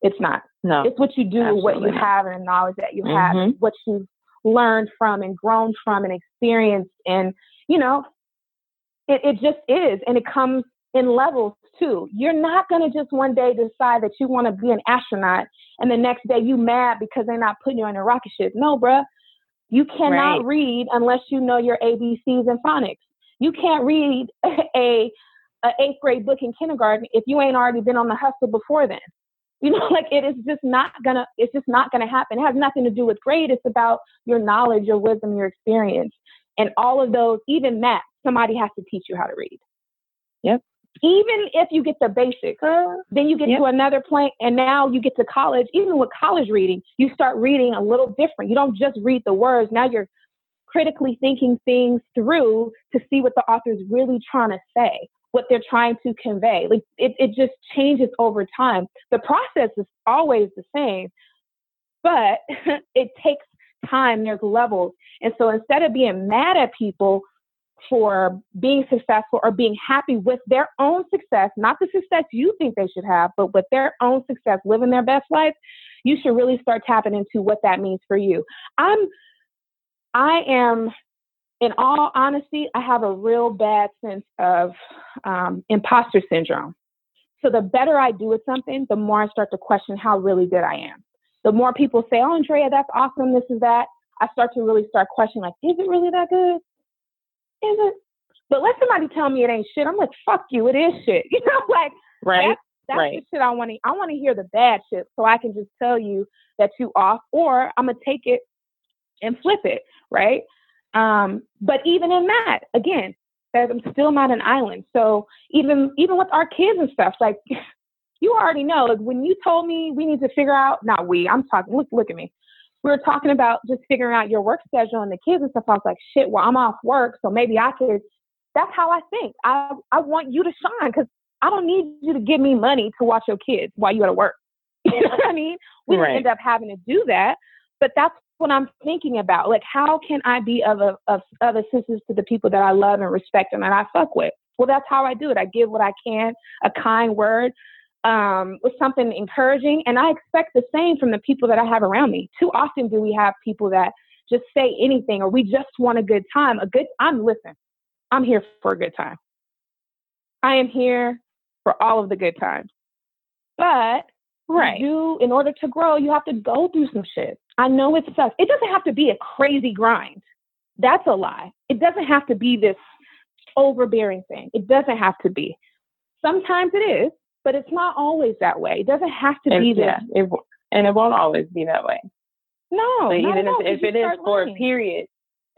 It's not. No, it's what you do, what you have, and the knowledge that you have, mm-hmm. what you've learned from and grown from and experienced, and you know, it it just is, and it comes in levels too. You're not gonna just one day decide that you want to be an astronaut, and the next day you mad because they're not putting you on a rocket ship. No, bruh. You cannot right. read unless you know your A B Cs and phonics. You can't read a, a eighth grade book in kindergarten if you ain't already been on the hustle before then. You know, like it is just not gonna, it's just not gonna happen. It has nothing to do with grade. It's about your knowledge, your wisdom, your experience, and all of those. Even that, somebody has to teach you how to read. Yep. Even if you get the basics, uh, then you get yep. to another plane, and now you get to college. Even with college reading, you start reading a little different. You don't just read the words. Now you're critically thinking things through to see what the author's really trying to say, what they're trying to convey. Like it, it just changes over time. The process is always the same, but it takes time. There's levels. And so instead of being mad at people for being successful or being happy with their own success, not the success you think they should have, but with their own success, living their best life, you should really start tapping into what that means for you. I'm I am, in all honesty, I have a real bad sense of um, imposter syndrome. So the better I do with something, the more I start to question how really good I am. The more people say, oh, Andrea, that's awesome, this is that, I start to really start questioning, like, is it really that good? Is it? But let somebody tell me it ain't shit. I'm like, fuck you, it is shit. You know, like, right. that's, that's right. the shit I want to, I want to hear the bad shit so I can just tell you that you off, or I'm going to take it and flip it, right? Um, but even in that, again, that I'm still not an island. So even even with our kids and stuff, like you already know, like when you told me we need to figure out, not we, I'm talking, look, look at me. We were talking about just figuring out your work schedule and the kids and stuff. I was like, shit, well, I'm off work, so maybe I could, that's how I think. I, I want you to shine because I don't need you to give me money to watch your kids while you at work. You know what I mean? We right. end up having to do that, but that's what I'm thinking about, like how can I be of a, of, of assistance to the people that I love and respect and that I fuck with? Well, that's how I do it. I give what I can, a kind word, um, with something encouraging, and I expect the same from the people that I have around me. Too often do we have people that just say anything, or we just want a good time. A good, I'm listen. I'm here for a good time. I am here for all of the good times, but right, you in order to grow, you have to go through some shit. I know it sucks. It doesn't have to be a crazy grind. That's a lie. It doesn't have to be this overbearing thing. It doesn't have to be. Sometimes it is, but it's not always that way. It doesn't have to and, be yeah, this. It, and it won't always be that way. No. So even no, if, if it is for learning. a period,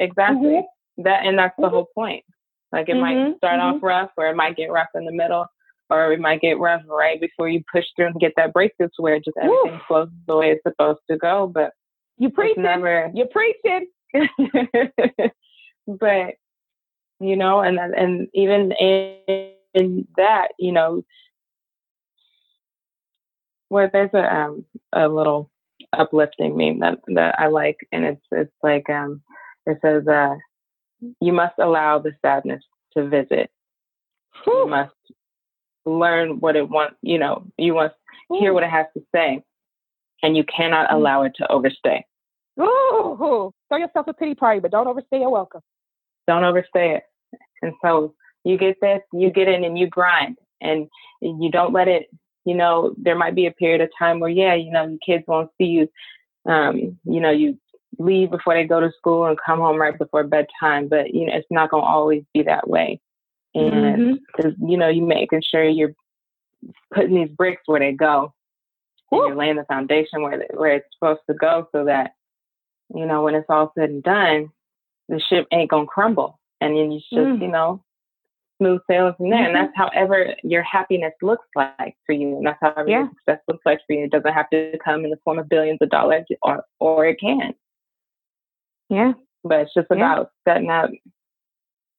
exactly. Mm-hmm. That And that's the mm-hmm. whole point. Like it mm-hmm. might start mm-hmm. off rough, or it might get rough in the middle, or it might get rough right before you push through and get that breakthrough to where just everything Woo. flows the way it's supposed to go. But you preach never... it. You preach it. But, you know, and and even in, in that, you know, where there's a um, a little uplifting meme that, that I like, and it's it's like um it says uh you must allow the sadness to visit. Whew. You must learn what it wants, you know, you must Ooh. hear what it has to say, and you cannot allow it to overstay. Ooh, throw yourself a pity party, but don't overstay your welcome. Don't overstay it. And so you get this, you get in and you grind, and you don't let it, you know, there might be a period of time where, yeah, you know, your kids won't see you. Um, you know, you leave before they go to school and come home right before bedtime, but, you know, it's not going to always be that way. And, mm-hmm. you know, you making sure you're putting these bricks where they go. And Ooh. you're laying the foundation where they, where it's supposed to go, so that, you know, when it's all said and done, the ship ain't going to crumble. And then you just, mm. you know, smooth sailing from there. Mm-hmm. And that's however your happiness looks like for you. And that's however yeah. your success looks like for you. It doesn't have to come in the form of billions of dollars, or, or it can. Yeah. But it's just about yeah. setting out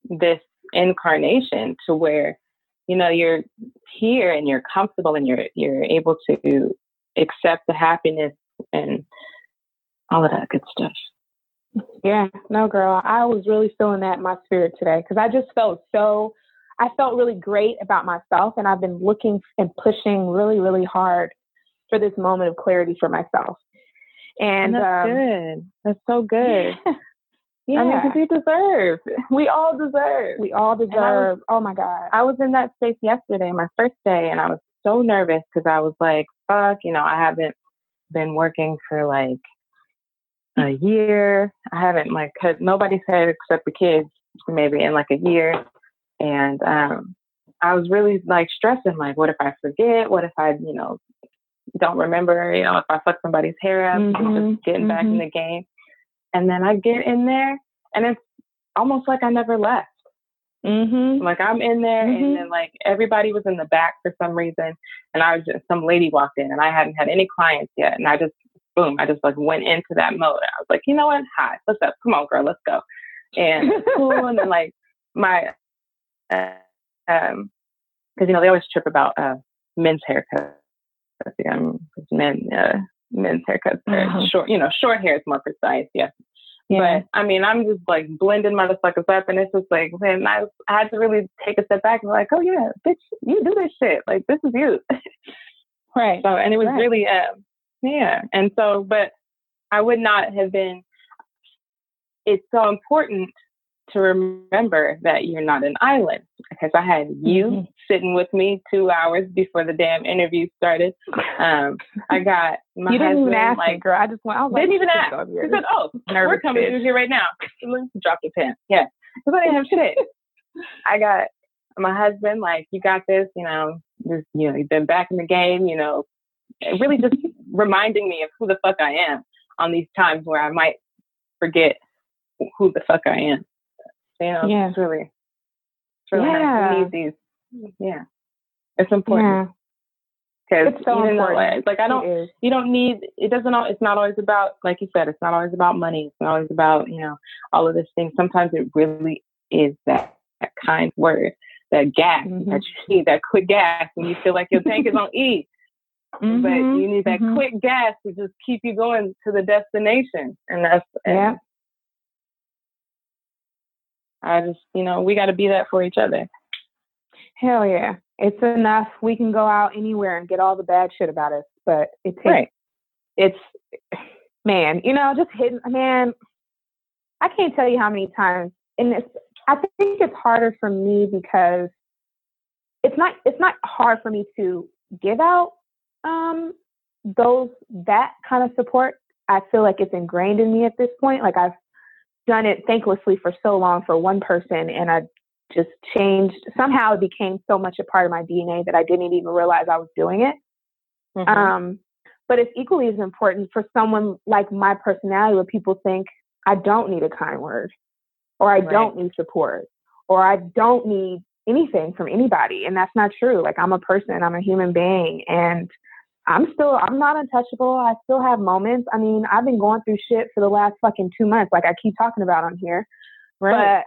this incarnation to where, you know, you're here and you're comfortable and you're you're able to accept the happiness and all of that good stuff. Yeah, no, girl, I was really feeling that in my spirit today, because I just felt so, I felt really great about myself, and I've been looking and pushing really, really hard for this moment of clarity for myself. And, and that's um, good. That's so good. Yeah. Yeah, I mean, because we deserve. We all deserve. We all deserve. Was, oh, my God. I was in that space yesterday, my first day, and I was so nervous because I was like, fuck, you know, I haven't been working for, like, a year. I haven't, like, cause nobody said except the kids, maybe in, like, a year. And um, I was really, like, stressing, like, what if I forget? What if I, you know, don't remember? You know, if I fuck somebody's hair up, mm-hmm. I'm just getting mm-hmm. back in the game. And then I get in there, and it's almost like I never left. Mm-hmm. Like, I'm in there, mm-hmm. and then, like, everybody was in the back for some reason. And I was just, some lady walked in, and I hadn't had any clients yet. And I just, boom, I just, like, went into that mode. And I was like, you know what? Hi, what's up? Come on, girl, let's go. And, and then, like, my, uh, um, because, you know, they always trip about uh, men's haircuts. You know, men, uh, men's haircuts are oh. short, you know, short hair is more precise, yes. Yeah. But I mean, I'm just like blending motherfuckers up, and it's just like, man, I, I had to really take a step back and be like, oh yeah, bitch, you do this shit. Like, this is you. Right. So, and it was right. really, uh, yeah. And so, but I would not have been, it's so important to remember that you're not an island, because I had you mm-hmm. sitting with me two hours before the damn interview started. Um, I got my you husband. Didn't even ask like, me, girl. I just went, I was like, didn't even ask. He said, oh, nervous we're coming to here right now. Drop your pen. Yeah. Because I didn't have shit. I got my husband, like, you got this, you know, just, you know, you've been back in the game, you know, really just reminding me of who the fuck I am on these times where I might forget who the fuck I am. You know, yeah. it's really, it's really yeah. nice. We need these. Yeah. It's important. Because yeah. it's so important. It's like, I don't, you don't need, it doesn't, it's not always about, like you said, it's not always about money. It's not always about, you know, all of this thing. Sometimes it really is that, that kind word, that gas mm-hmm. that you need, that quick gas when you feel like your tank is on E. Mm-hmm. But you need that mm-hmm. quick gas to just keep you going to the destination. And that's, and yeah. I just, you know, we got to be that for each other. Hell yeah. It's enough. We can go out anywhere and get all the bad shit about us, but it takes, right. it's, man, you know, just hitting, man, I can't tell you how many times, and it's, I think it's harder for me because it's not, it's not hard for me to give out um, those, that kind of support. I feel like it's ingrained in me at this point. Like I've done it thanklessly for so long for one person, and I just changed. Somehow it became so much a part of my D N A that I didn't even realize I was doing it. Mm-hmm. Um, but it's equally as important for someone like my personality, where people think I don't need a kind word, or I right. don't need support, or I don't need anything from anybody. And that's not true. Like, I'm a person, I'm a human being, and I'm still, I'm not untouchable. I still have moments. I mean, I've been going through shit for the last fucking two months. Like I keep talking about on here, right.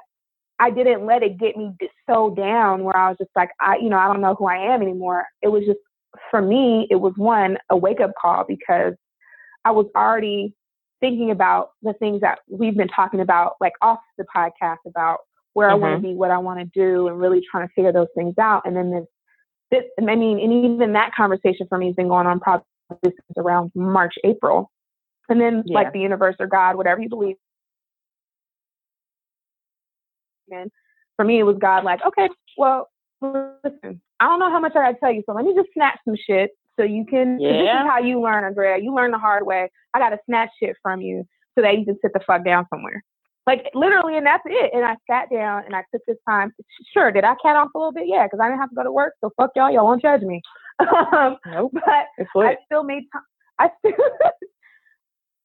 But I didn't let it get me so down where I was just like, I, you know, I don't know who I am anymore. It was just, for me, it was one, a wake up call, because I was already thinking about the things that we've been talking about, like off the podcast, about where mm-hmm. I want to be, what I want to do, and really trying to figure those things out. And then this, this, I mean, and even that conversation for me has been going on probably since around March, April. And then yeah. like the universe or God, whatever you believe in, for me, it was God like, okay, well, listen, I don't know how much I got to tell you, so let me just snatch some shit so you can, yeah. this is how you learn, Andrea. You learn the hard way. I got to snatch shit from you so that you can sit the fuck down somewhere. Like, literally, and that's it. And I sat down and I took this time. Sure, did I cat off a little bit? Yeah, because I didn't have to go to work, so fuck y'all. Y'all won't judge me. um, nope. But I still made time. I still,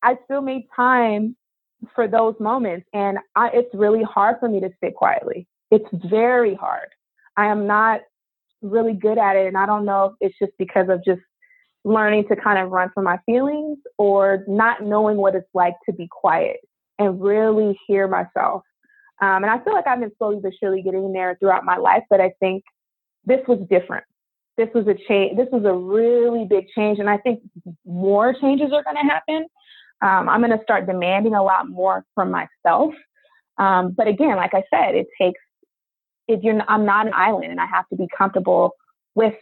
I still made time for those moments. And I, it's really hard for me to sit quietly. It's very hard. I am not really good at it. And I don't know if it's just because of just learning to kind of run from my feelings or not knowing what it's like to be quiet and really hear myself. Um, and I feel like I've been slowly but surely getting there throughout my life, but I think this was different. This was a change. This was a really big change. And I think more changes are going to happen. Um, I'm going to start demanding a lot more from myself. Um, but again, like I said, it takes, if you're, I'm not an island, and I have to be comfortable with,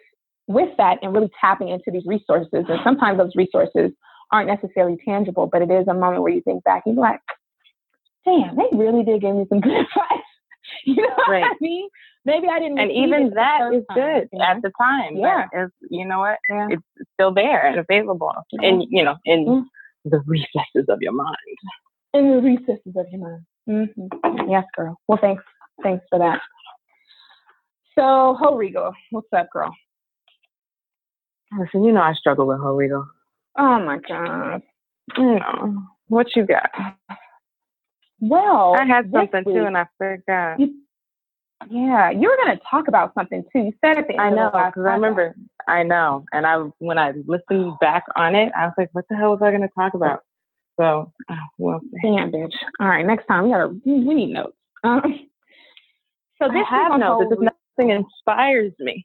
with that and really tapping into these resources. And sometimes those resources aren't necessarily tangible, but it is a moment where you think back and you're like, damn, they really did give me some good advice. You know right. what I mean? Maybe I didn't. And even that is good at the time. Yeah. Is, you know what? Yeah. It's still there and available. Mm-hmm. And, you know, in mm-hmm. the recesses of your mind. In the recesses of your mind. Mm-hmm. Yes, girl. Well, thanks. Thanks for that. So, Horigo, what's up, girl? Listen, you know I struggle with Horigo. Oh, my God. You know. What you got? Well, I had something too, and I forgot. You, yeah, you were going to talk about something too. You said at the end. I know, because I remember. I know, and I when I listened back on it, I was like, "What the hell was I going to talk about?" So, oh, well, damn, bitch. All right, next time we gotta we need notes. Um, so this I have notes. It's just nothing inspires me.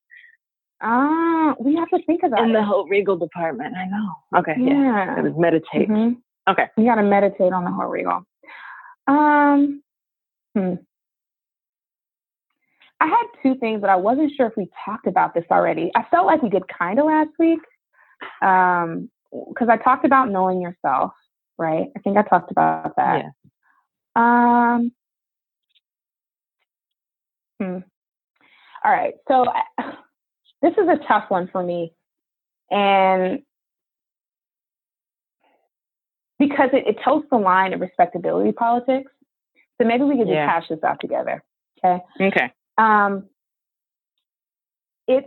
Ah, uh, we have to think about in it. The whole Regal department. I know. Okay, yeah, yeah. It was meditate. Mm-hmm. Okay, you got to meditate on the whole Regal. Um, hmm. I had two things, but I wasn't sure if we talked about this already. I felt like we did kind of last week, um, because I talked about knowing yourself, right? I think I talked about that. Yeah. Um. Hmm. All right. So I, this is a tough one for me, and because it, it toes the line of respectability politics. So maybe we could just hash yeah. this out together. Okay. Okay. Um, it's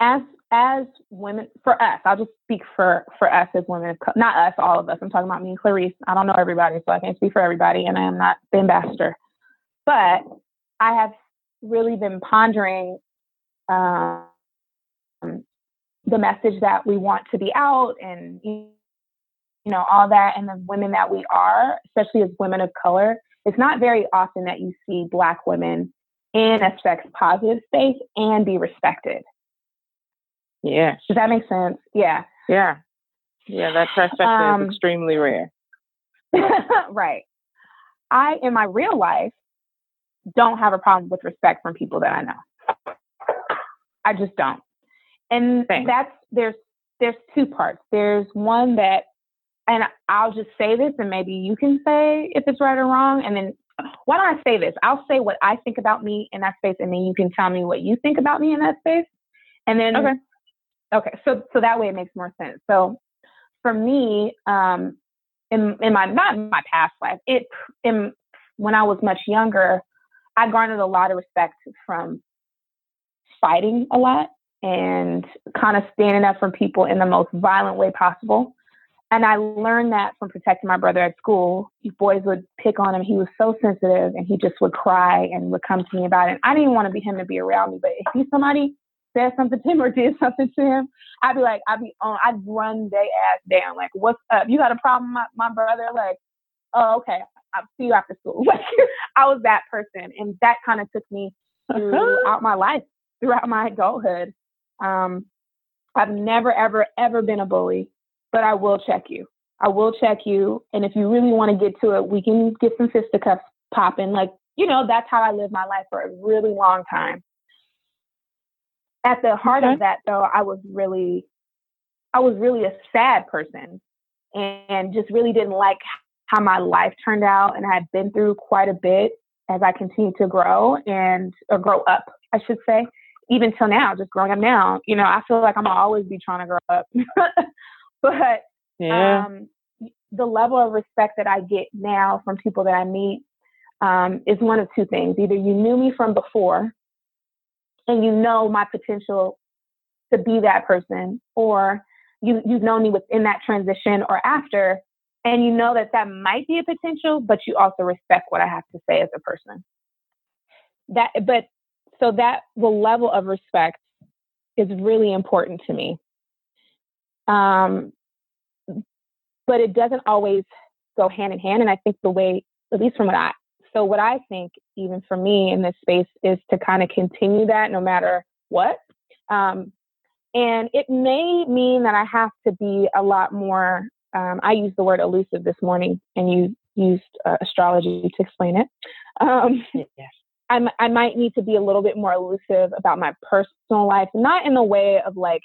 as, as women, for us, I'll just speak for, for us as women, not us, all of us. I'm talking about me and Clarice. I don't know everybody, so I can't speak for everybody, and I am not the ambassador, but I have really been pondering, um, the message that we want to be out and, you know, you know, all that, and the women that we are, especially as women of color, it's not very often that you see Black women in a sex-positive space and be respected. Yeah. Does that make sense? Yeah. Yeah. Yeah, that perspective um, is extremely rare. Right. I, in my real life, don't have a problem with respect from people that I know. I just don't. And Thanks. that's, there's, there's two parts. There's one that, and I'll just say this, and maybe you can say if it's right or wrong. And then why don't I say this? I'll say what I think about me in that space, and then you can tell me what you think about me in that space. And then, okay. Okay. So, so that way it makes more sense. So for me, um, in, in my, not in my past life, it, in, when I was much younger, I garnered a lot of respect from fighting a lot and kind of standing up for people in the most violent way possible. And I learned that from protecting my brother at school. These boys would pick on him. He was so sensitive, and he just would cry and would come to me about it. And I didn't want to be him to be around me, but if he somebody said something to him or did something to him, I'd be like, I'd be on, I'd run their ass down. Like, what's up? You got a problem, my, my brother? Like, oh, okay, I'll see you after school. Like, I was that person, and that kind of took me throughout my life, throughout my adulthood. Um, I've never, ever, ever been a bully. But I will check you. I will check you. And if you really want to get to it, we can get some fisticuffs popping. Like, you know, that's how I lived my life for a really long time. At the heart okay. of that, though, I was really, I was really a sad person and, and just really didn't like how my life turned out. And I had been through quite a bit as I continued to grow and, or grow up, I should say, even till now, just growing up now. You know, I feel like I'm always be trying to grow up. But yeah. um, the level of respect that I get now from people that I meet um, is one of two things. Either you knew me from before and you know my potential to be that person, or you, you've known me within that transition or after, and you know that that might be a potential, but you also respect what I have to say as a person. That, but so that the level of respect is really important to me. Um, but it doesn't always go hand in hand. And I think the way, at least from what I, so what I think, even for me in this space, is to kind of continue that no matter what. Um, and it may mean that I have to be a lot more, um, I used the word elusive this morning, and you used uh, astrology to explain it. Um, yes. I'm, I might need to be a little bit more elusive about my personal life, not in the way of like,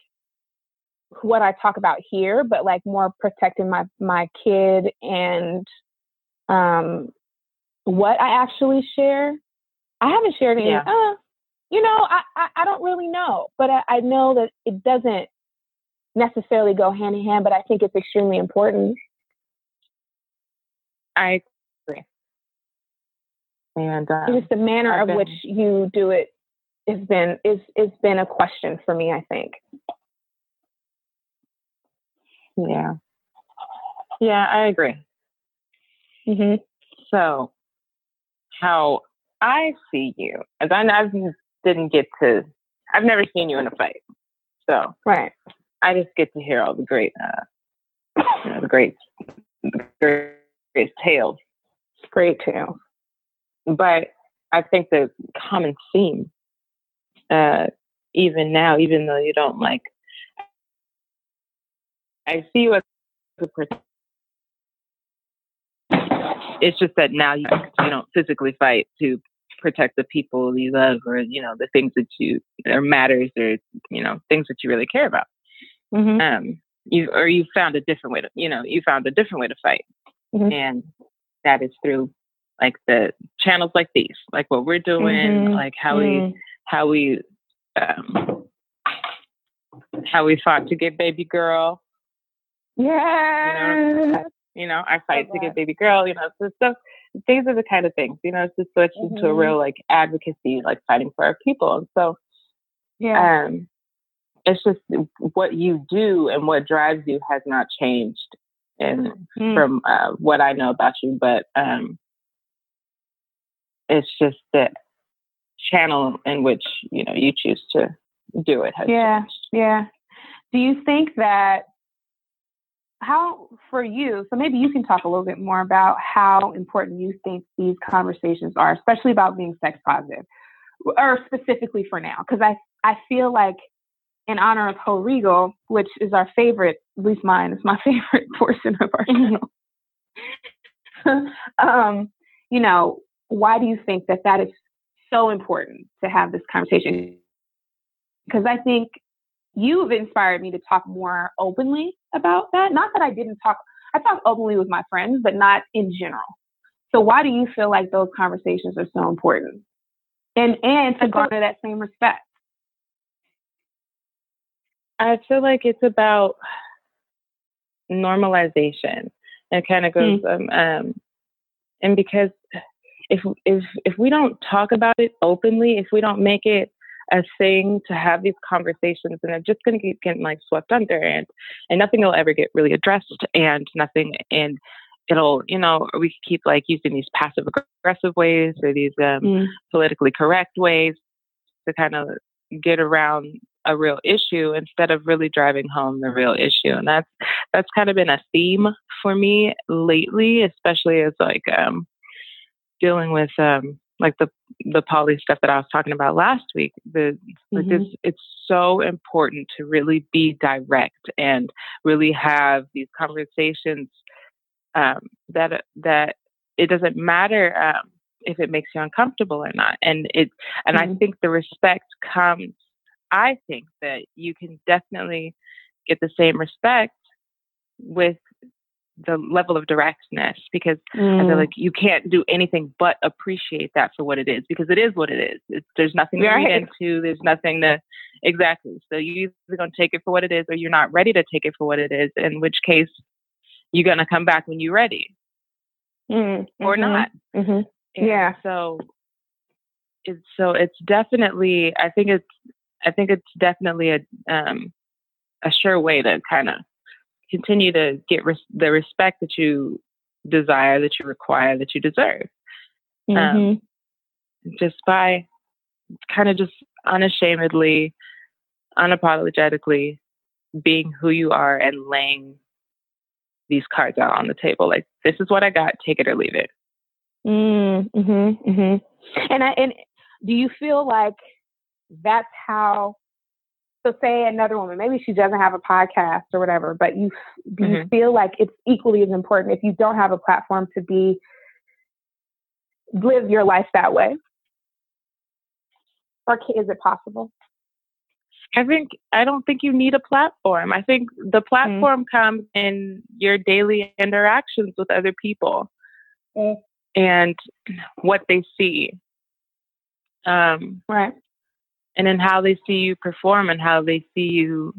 what I talk about here, but like more protecting my, my kid and um, what I actually share. I haven't shared any, yeah. uh, you know, I, I, I don't really know, but I, I know that it doesn't necessarily go hand in hand, but I think it's extremely important. I agree. And um, just the manner I've of been... which you do it has been, is, it's been a question for me, I think. Yeah. Yeah, I agree. Mm-hmm. So how I see you, as I, I didn't get to, I've never seen you in a fight. So right. I just get to hear all the great, uh, you know, the great, the great, great tales. Great tales. But I think the common theme, uh, even now, even though you don't like, I see you as a person. It's just that now you, you don't physically fight to protect the people you love, or, you know, the things that you, or matters, or, you know, things that you really care about. Mm-hmm. Um, you, or you found a different way to, you know, you found a different way to fight. Mm-hmm. And that is through like the channels like these, like what we're doing, mm-hmm. like how mm-hmm. we, how we, um, how we fought to get baby girl. Yeah, you know, you know, I fight to get baby girl. You know, so stuff. These are the kind of things. You know, it's just switched mm-hmm. into a real like advocacy, like fighting for our people. And so, yeah, um, it's just what you do and what drives you has not changed, and mm-hmm. from uh, what I know about you, but um, it's just the channel in which you know you choose to do it has yeah. changed. Yeah. Do you think that? How, for you, so maybe you can talk a little bit more about how important you think these conversations are, especially about being sex positive, or specifically for now. Because I, I feel like in honor of Ho Regal, which is our favorite, at least mine, is my favorite portion of our channel. um, you know, why do you think that that is so important to have this conversation? Because I think you've inspired me to talk more openly about that. Not that I didn't talk, I talk openly with my friends, but not in general. So why do you feel like those conversations are so important? And and to garner that same respect. I feel like it's about normalization. It kind of goes, mm-hmm. um, um, and because if if if we don't talk about it openly, if we don't make it as saying to have these conversations, and they're just going to keep getting like swept under, and and nothing will ever get really addressed, and nothing, and it'll, you know, we keep like using these passive aggressive ways or these um, mm. politically correct ways to kind of get around a real issue instead of really driving home the real issue. And that's, that's kind of been a theme for me lately, especially as like um, dealing with um, like the, the poly stuff that I was talking about last week. The, mm-hmm. like this, it's so important to really be direct and really have these conversations um, that, that it doesn't matter um, if it makes you uncomfortable or not. And it, and mm-hmm. I think the respect comes, I think that you can definitely get the same respect with the level of directness, because mm. I feel like you can't do anything but appreciate that for what it is, because it is what it is. It's, there's nothing to read into. There's nothing to, exactly. So you're either going to take it for what it is, or you're not ready to take it for what it is, in which case you're going to come back when you're ready mm. or mm-hmm. not. Mm-hmm. Yeah. So it's, so it's definitely, I think it's, I think it's definitely a um, a sure way to kind of continue to get res- the respect that you desire, that you require, that you deserve. Mm-hmm. Um, just by kind of just unashamedly, unapologetically being who you are and laying these cards out on the table. Like, this is what I got, take it or leave it. Mm-hmm, mm-hmm. And I, and do you feel like that's how, so say another woman, maybe she doesn't have a podcast or whatever, but you do mm-hmm. you feel like it's equally as important if you don't have a platform to be, live your life that way? Or is it possible? I think, I don't think you need a platform. I think the platform mm-hmm. comes in your daily interactions with other people mm-hmm. and what they see. Um, right. And then how they see you perform and how they see you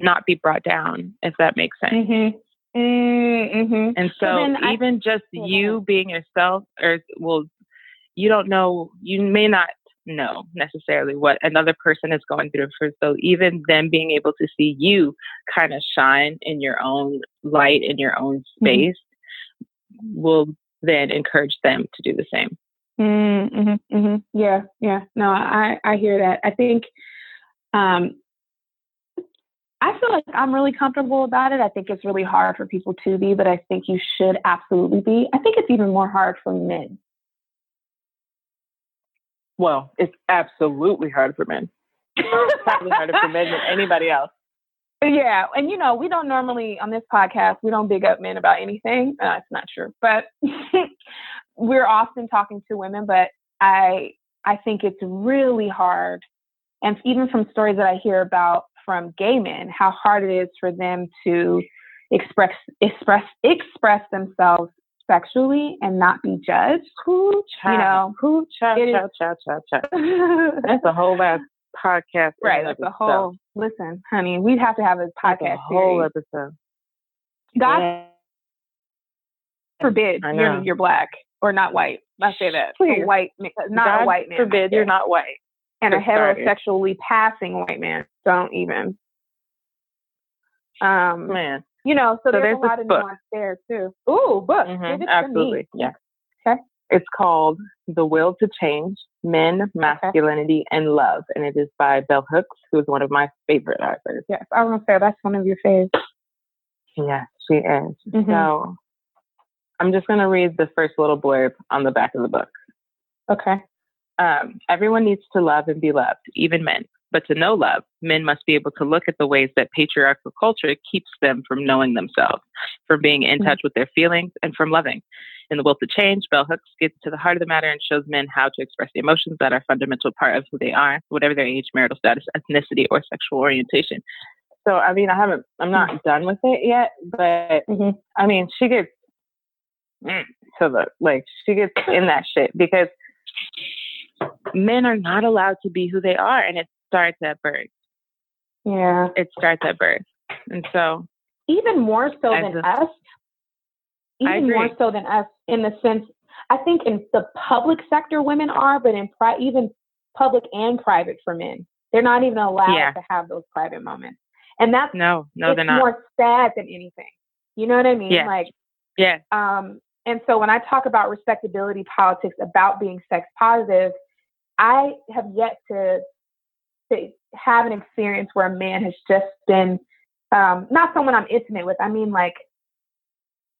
not be brought down, if that makes sense. Mm-hmm. Mm-hmm. And so, so even I, just yeah. you being yourself, or well, you don't know, you may not know necessarily what another person is going through. For, so even them being able to see you kind of shine in your own light, in your own space, mm-hmm. will then encourage them to do the same. Mm-hmm, mm-hmm. Yeah, yeah. No, I, I hear that. I think um, I feel like I'm really comfortable about it. I think it's really hard for people to be, but I think you should absolutely be. I think it's even more hard for men. Well, it's absolutely hard for men. It's probably harder for men than anybody else. Yeah, and you know, we don't normally, on this podcast, we don't big up men about anything. Uh, it's not true, but we're often talking to women, but I I think it's really hard. And even from stories that I hear about from gay men, how hard it is for them to express express express themselves sexually and not be judged. Who, you know, who, cha, cha, cha, cha, cha. That's a whole lot. Podcast, right? That's a whole. Listen, honey, we'd have to have a podcast, a whole series. Episode. God yeah. forbid you're, you're black or not white. I say that a white, not God a white man. Forbid you're not white, and Just a heterosexually started. passing white man. Don't even. Um, man, you know, so, so there's, there's a lot of nuance there too. Ooh, book. Mm-hmm, absolutely, yeah. Okay. It's called The Will to Change, Men, Masculinity, okay. and Love. And it is by Bell Hooks, who is one of my favorite authors. Yes, I want to say that's one of your faves. Yes, she is. Mm-hmm. So I'm just going to read the first little blurb on the back of the book. Okay. Um, everyone needs to love and be loved, even men. But to know love, men must be able to look at the ways that patriarchal culture keeps them from knowing themselves, from being in touch with their feelings, and from loving. In The Will to Change, Bell Hooks gets to the heart of the matter and shows men how to express the emotions that are a fundamental part of who they are, whatever their age, marital status, ethnicity, or sexual orientation. So, I mean, I haven't, I'm not mm-hmm. done with it yet, but mm-hmm. I mean, she gets mm, to the, like, she gets in that shit, because men are not allowed to be who they are, and it's, starts at birth. Yeah. It starts at birth. And so even more so than just, us, even more so than us in the sense, I think in the public sector women are, but in pri- even public and private for men. They're not even allowed yeah. to have those private moments. And that's no, no, they're not. More sad than anything. You know what I mean? Yeah. Like, yeah. Um, and so when I talk about respectability politics, about being sex positive, I have yet to, to have an experience where a man has just been, um, not someone I'm intimate with. I mean, like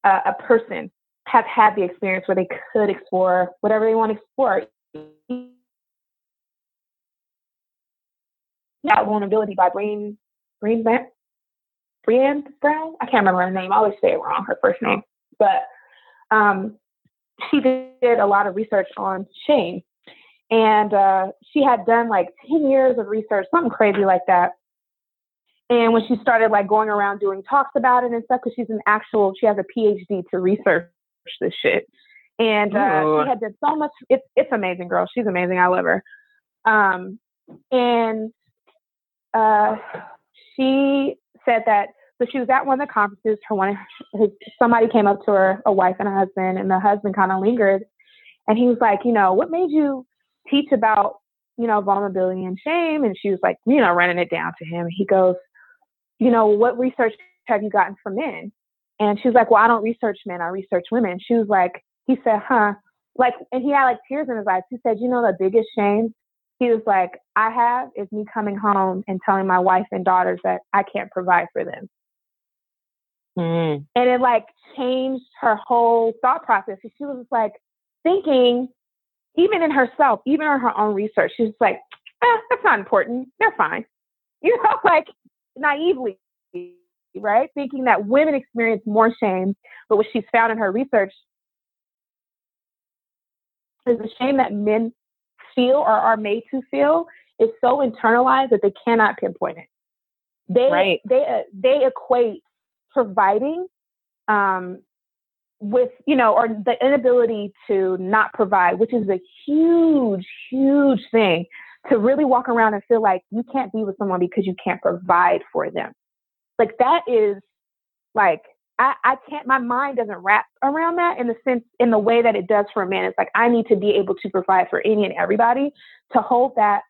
uh, a person have had the experience where they could explore whatever they want to explore. That vulnerability by Brené Brené Brené Brown. I can't remember her name. I always say it wrong, her first name. But um, she did a lot of research on shame. And uh, she had done like ten years of research, something crazy like that. And when she started like going around doing talks about it and stuff, because she's an actual, she has a P H D to research this shit. And uh, she had done so much. It's it's amazing, girl. She's amazing. I love her. Um, and uh, she said that. So she was at one of the conferences. Her one, his, somebody came up to her, a wife and a husband, and the husband kind of lingered, and he was like, you know, what made you teach about, you know, vulnerability and shame? And she was like, you know, running it down to him. And he goes, you know, what research have you gotten for men? And she was like, well, I don't research men. I research women. She was like, he said, huh? Like, and he had like tears in his eyes. He said, you know, the biggest shame, he was like, I have is me coming home and telling my wife and daughters that I can't provide for them. Mm. And it like changed her whole thought process. And she was just, like thinking, even in herself, even in her own research, she's like, eh, that's not important. They're fine. You know, like naively, right? Thinking that women experience more shame. But what she's found in her research is the shame that men feel or are made to feel is so internalized that they cannot pinpoint it. They right. they uh, they equate providing um, with, you know, or the inability to not provide, which is a huge, huge thing, to really walk around and feel like you can't be with someone because you can't provide for them. Like that is like, I, I can't, my mind doesn't wrap around that in the sense, in the way that it does for a man. It's like, I need to be able to provide for any and everybody. To hold that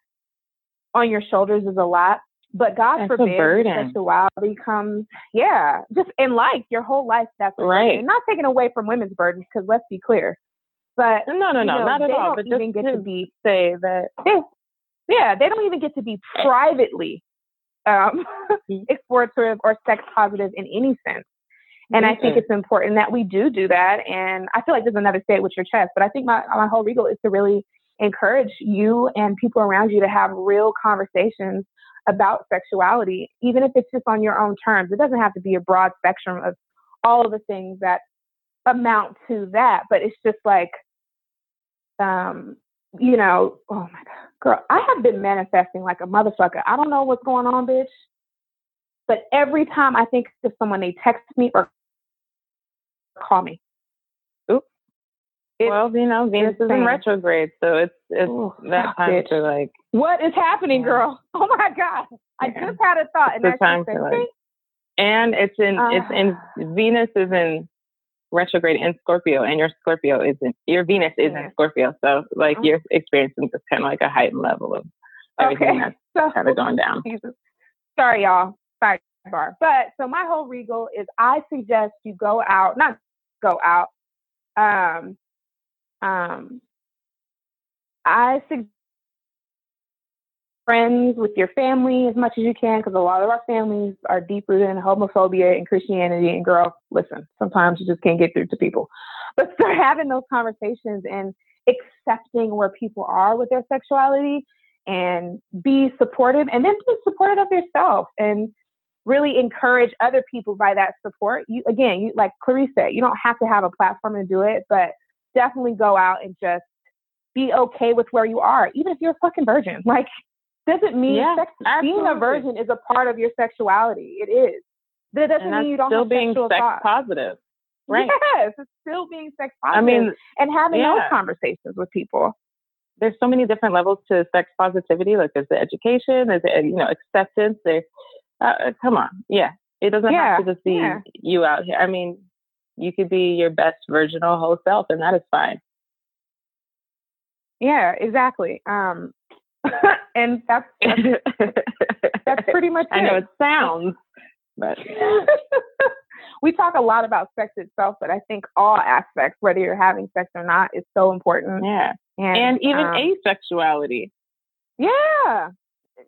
on your shoulders is a lot, but God that's forbid sexuality comes, yeah, just in life, your whole life. That's right. And not taking away from women's burdens, because let's be clear, but no, no, no, know, not at all. But even get to be say that, they, yeah, they don't even get to be privately um, explorative or sex positive in any sense. And mm-hmm. I think it's important that we do do that. And I feel like there's another say it with your chest, but I think my, my whole regal is to really encourage you and people around you to have real conversations about sexuality, even if it's just on your own terms. It doesn't have to be a broad spectrum of all of the things that amount to that, but it's just like, um, you know, oh my God, girl, I have been manifesting like a motherfucker. I don't know what's going on, bitch. But every time I think of someone, they text me or call me. Oops. It's, well, you know, Venus is in retrograde, so it's it's Ooh, that time bitch. to like. What is happening, yeah. girl? Oh my God! I yeah. just had a thought, and that's the time. Like, and it's in uh, it's in Venus is in retrograde in Scorpio, and your Scorpio isn't your Venus is yeah. in Scorpio, so like oh. you're experiencing just kind of like a heightened level of everything okay. that's so, kind of going down. Jesus. Sorry, y'all. Bar. But so my whole regal is I suggest you go out, not go out. Um, um, I suggest friends with your family as much as you can, because a lot of our families are deep rooted in homophobia and Christianity. And girl, listen, sometimes you just can't get through to people. But start having those conversations and accepting where people are with their sexuality, and be supportive, and then be supportive of yourself, and really encourage other people by that support. You, again, you, like Clarice said, you don't have to have a platform to do it, but definitely go out and just be okay with where you are, even if you're a fucking virgin. Like, doesn't mean yeah, sex, being a virgin is a part of your sexuality. It is. That doesn't mean you don't still have being sexual sex thoughts. Positive, right? Yes, it's still being sex positive. I mean, and having yeah. those conversations with people. There's so many different levels to sex positivity. Like, there's the education, there's the, you know, acceptance. There's Uh, come on. Yeah. It doesn't yeah, have to just be yeah. you out here. I mean, you could be your best virginal whole self, and that is fine. Yeah, exactly. Um, And that's, that's, that's pretty much it. I know it sounds, but we talk a lot about sex itself, but I think all aspects, whether you're having sex or not, is so important. Yeah. And, and even um, asexuality. Yeah.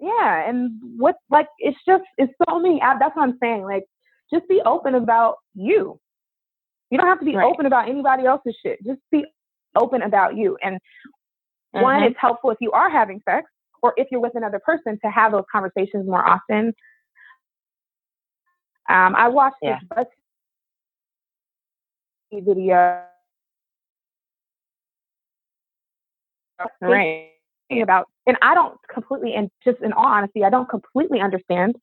Yeah. And what, like, it's just, it's so many, that's what I'm saying. Like, just be open about you. You don't have to be right. open about anybody else's shit. Just be open about you. And mm-hmm. one, it's helpful if you are having sex or if you're with another person to have those conversations more often. Um, I watched yeah. this BuzzFeed video right. about, and I don't completely, and just in all honesty, I don't completely understand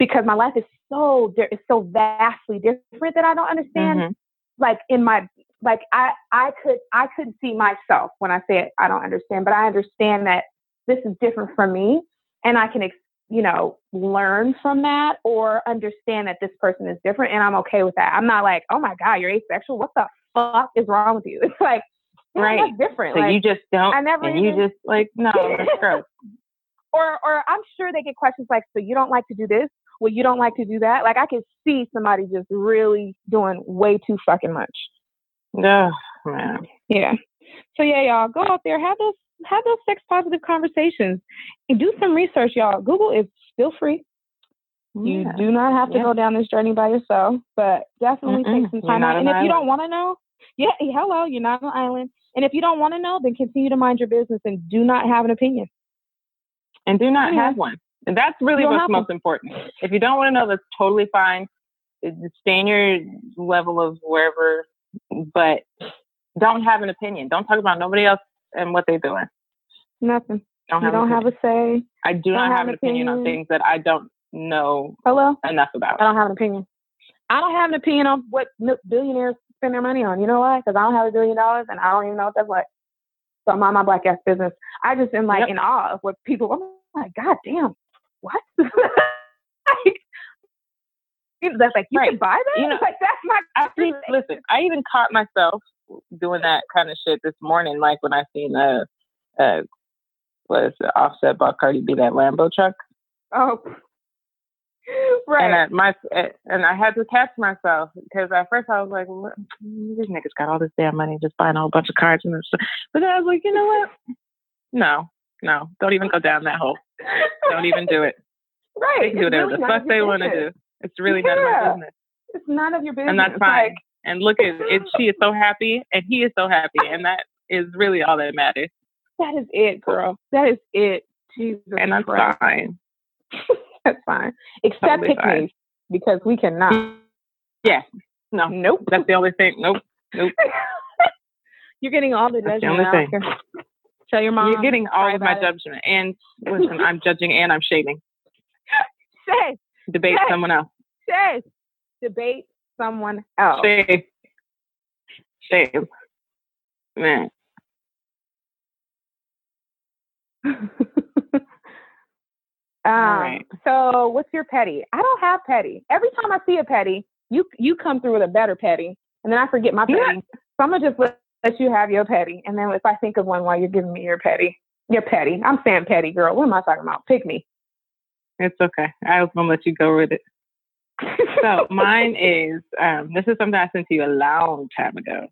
because my life is so there is so vastly different that I don't understand. Mm-hmm. Like in my, like I, I could, I couldn't see myself when I say it, I don't understand, but I understand that this is different from me, and I can, you know, learn from that or understand that this person is different, and I'm okay with that. I'm not like, oh my God, you're asexual. What the fuck is wrong with you? It's like, you right, know, that's different. So like, you just don't, I never and even, you just like, no, that's gross. Or, or I'm sure they get questions like, so you don't like to do this? Well, you don't like to do that? Like, I can see somebody just really doing way too fucking much. Oh, man. Yeah. So yeah, y'all go out there, have those have those sex positive conversations, and do some research, y'all. Google is still free. You yeah. do not have to yeah. go down this journey by yourself, but definitely Mm-mm. take some time out. An and island. If you don't want to know, yeah, hello, you're not on an island. And if you don't want to know, then continue to mind your business and do not have an opinion. And do not yeah. have one. And that's really what's most one. important. If you don't want to know, that's totally fine. Stay in your level of wherever, but don't have an opinion. Don't talk about nobody else and what they're doing. Nothing. Don't have you don't have a say. I do not have an opinion on things that I don't know Hello? enough about. I don't have an opinion. I don't have an opinion on what billionaires spend their money on. You know why? Because I don't have a billion dollars and I don't even know what that's like. So I'm on my black ass business. I just am like yep. in awe of what people, I'm like, God damn, what? Like, that's like, you right. can buy that? You know, like, that's my I even, Listen, I even caught myself doing that kind of shit this morning, like when I seen a, a was Offset by Cardi B, that Lambo truck. Oh, right. And I, my and I had to catch myself because at first I was like, well, these niggas got all this damn money just buying a whole bunch of cars and stuff. But then I was like, you know what? No, no, don't even go down that hole. Don't even do it. Right. They can do whatever really the fuck they want to do. It's really yeah. none of my business. It's none of your business. And that's fine. Like, and look at it. She is so happy, and he is so happy, and that is really all that matters. That is it, girl. That is it. Jesus and I'm Christ. fine. That's fine. Except totally pick fine. me, because we cannot. Yeah. No. Nope. That's the only thing. Nope. Nope. You're getting all the that's judgment. The only thing. Tell your mom. You're getting all of my it. judgment, and listen, I'm judging and I'm shading. Say. Debate Say. someone else. Say. Debate. Someone else. Shame. Shame. Man. um, right. So what's your petty? I don't have petty. Every time I see a petty, you you come through with a better petty. And then I forget my petty. Yeah. So I'm going to just let, let you have your petty. And then if I think of one while you're giving me your petty, your petty. I'm saying petty, girl. What am I talking about? Pick me. It's okay. I was going to let you go with it. So mine is, um, this is something I sent to you a long time ago.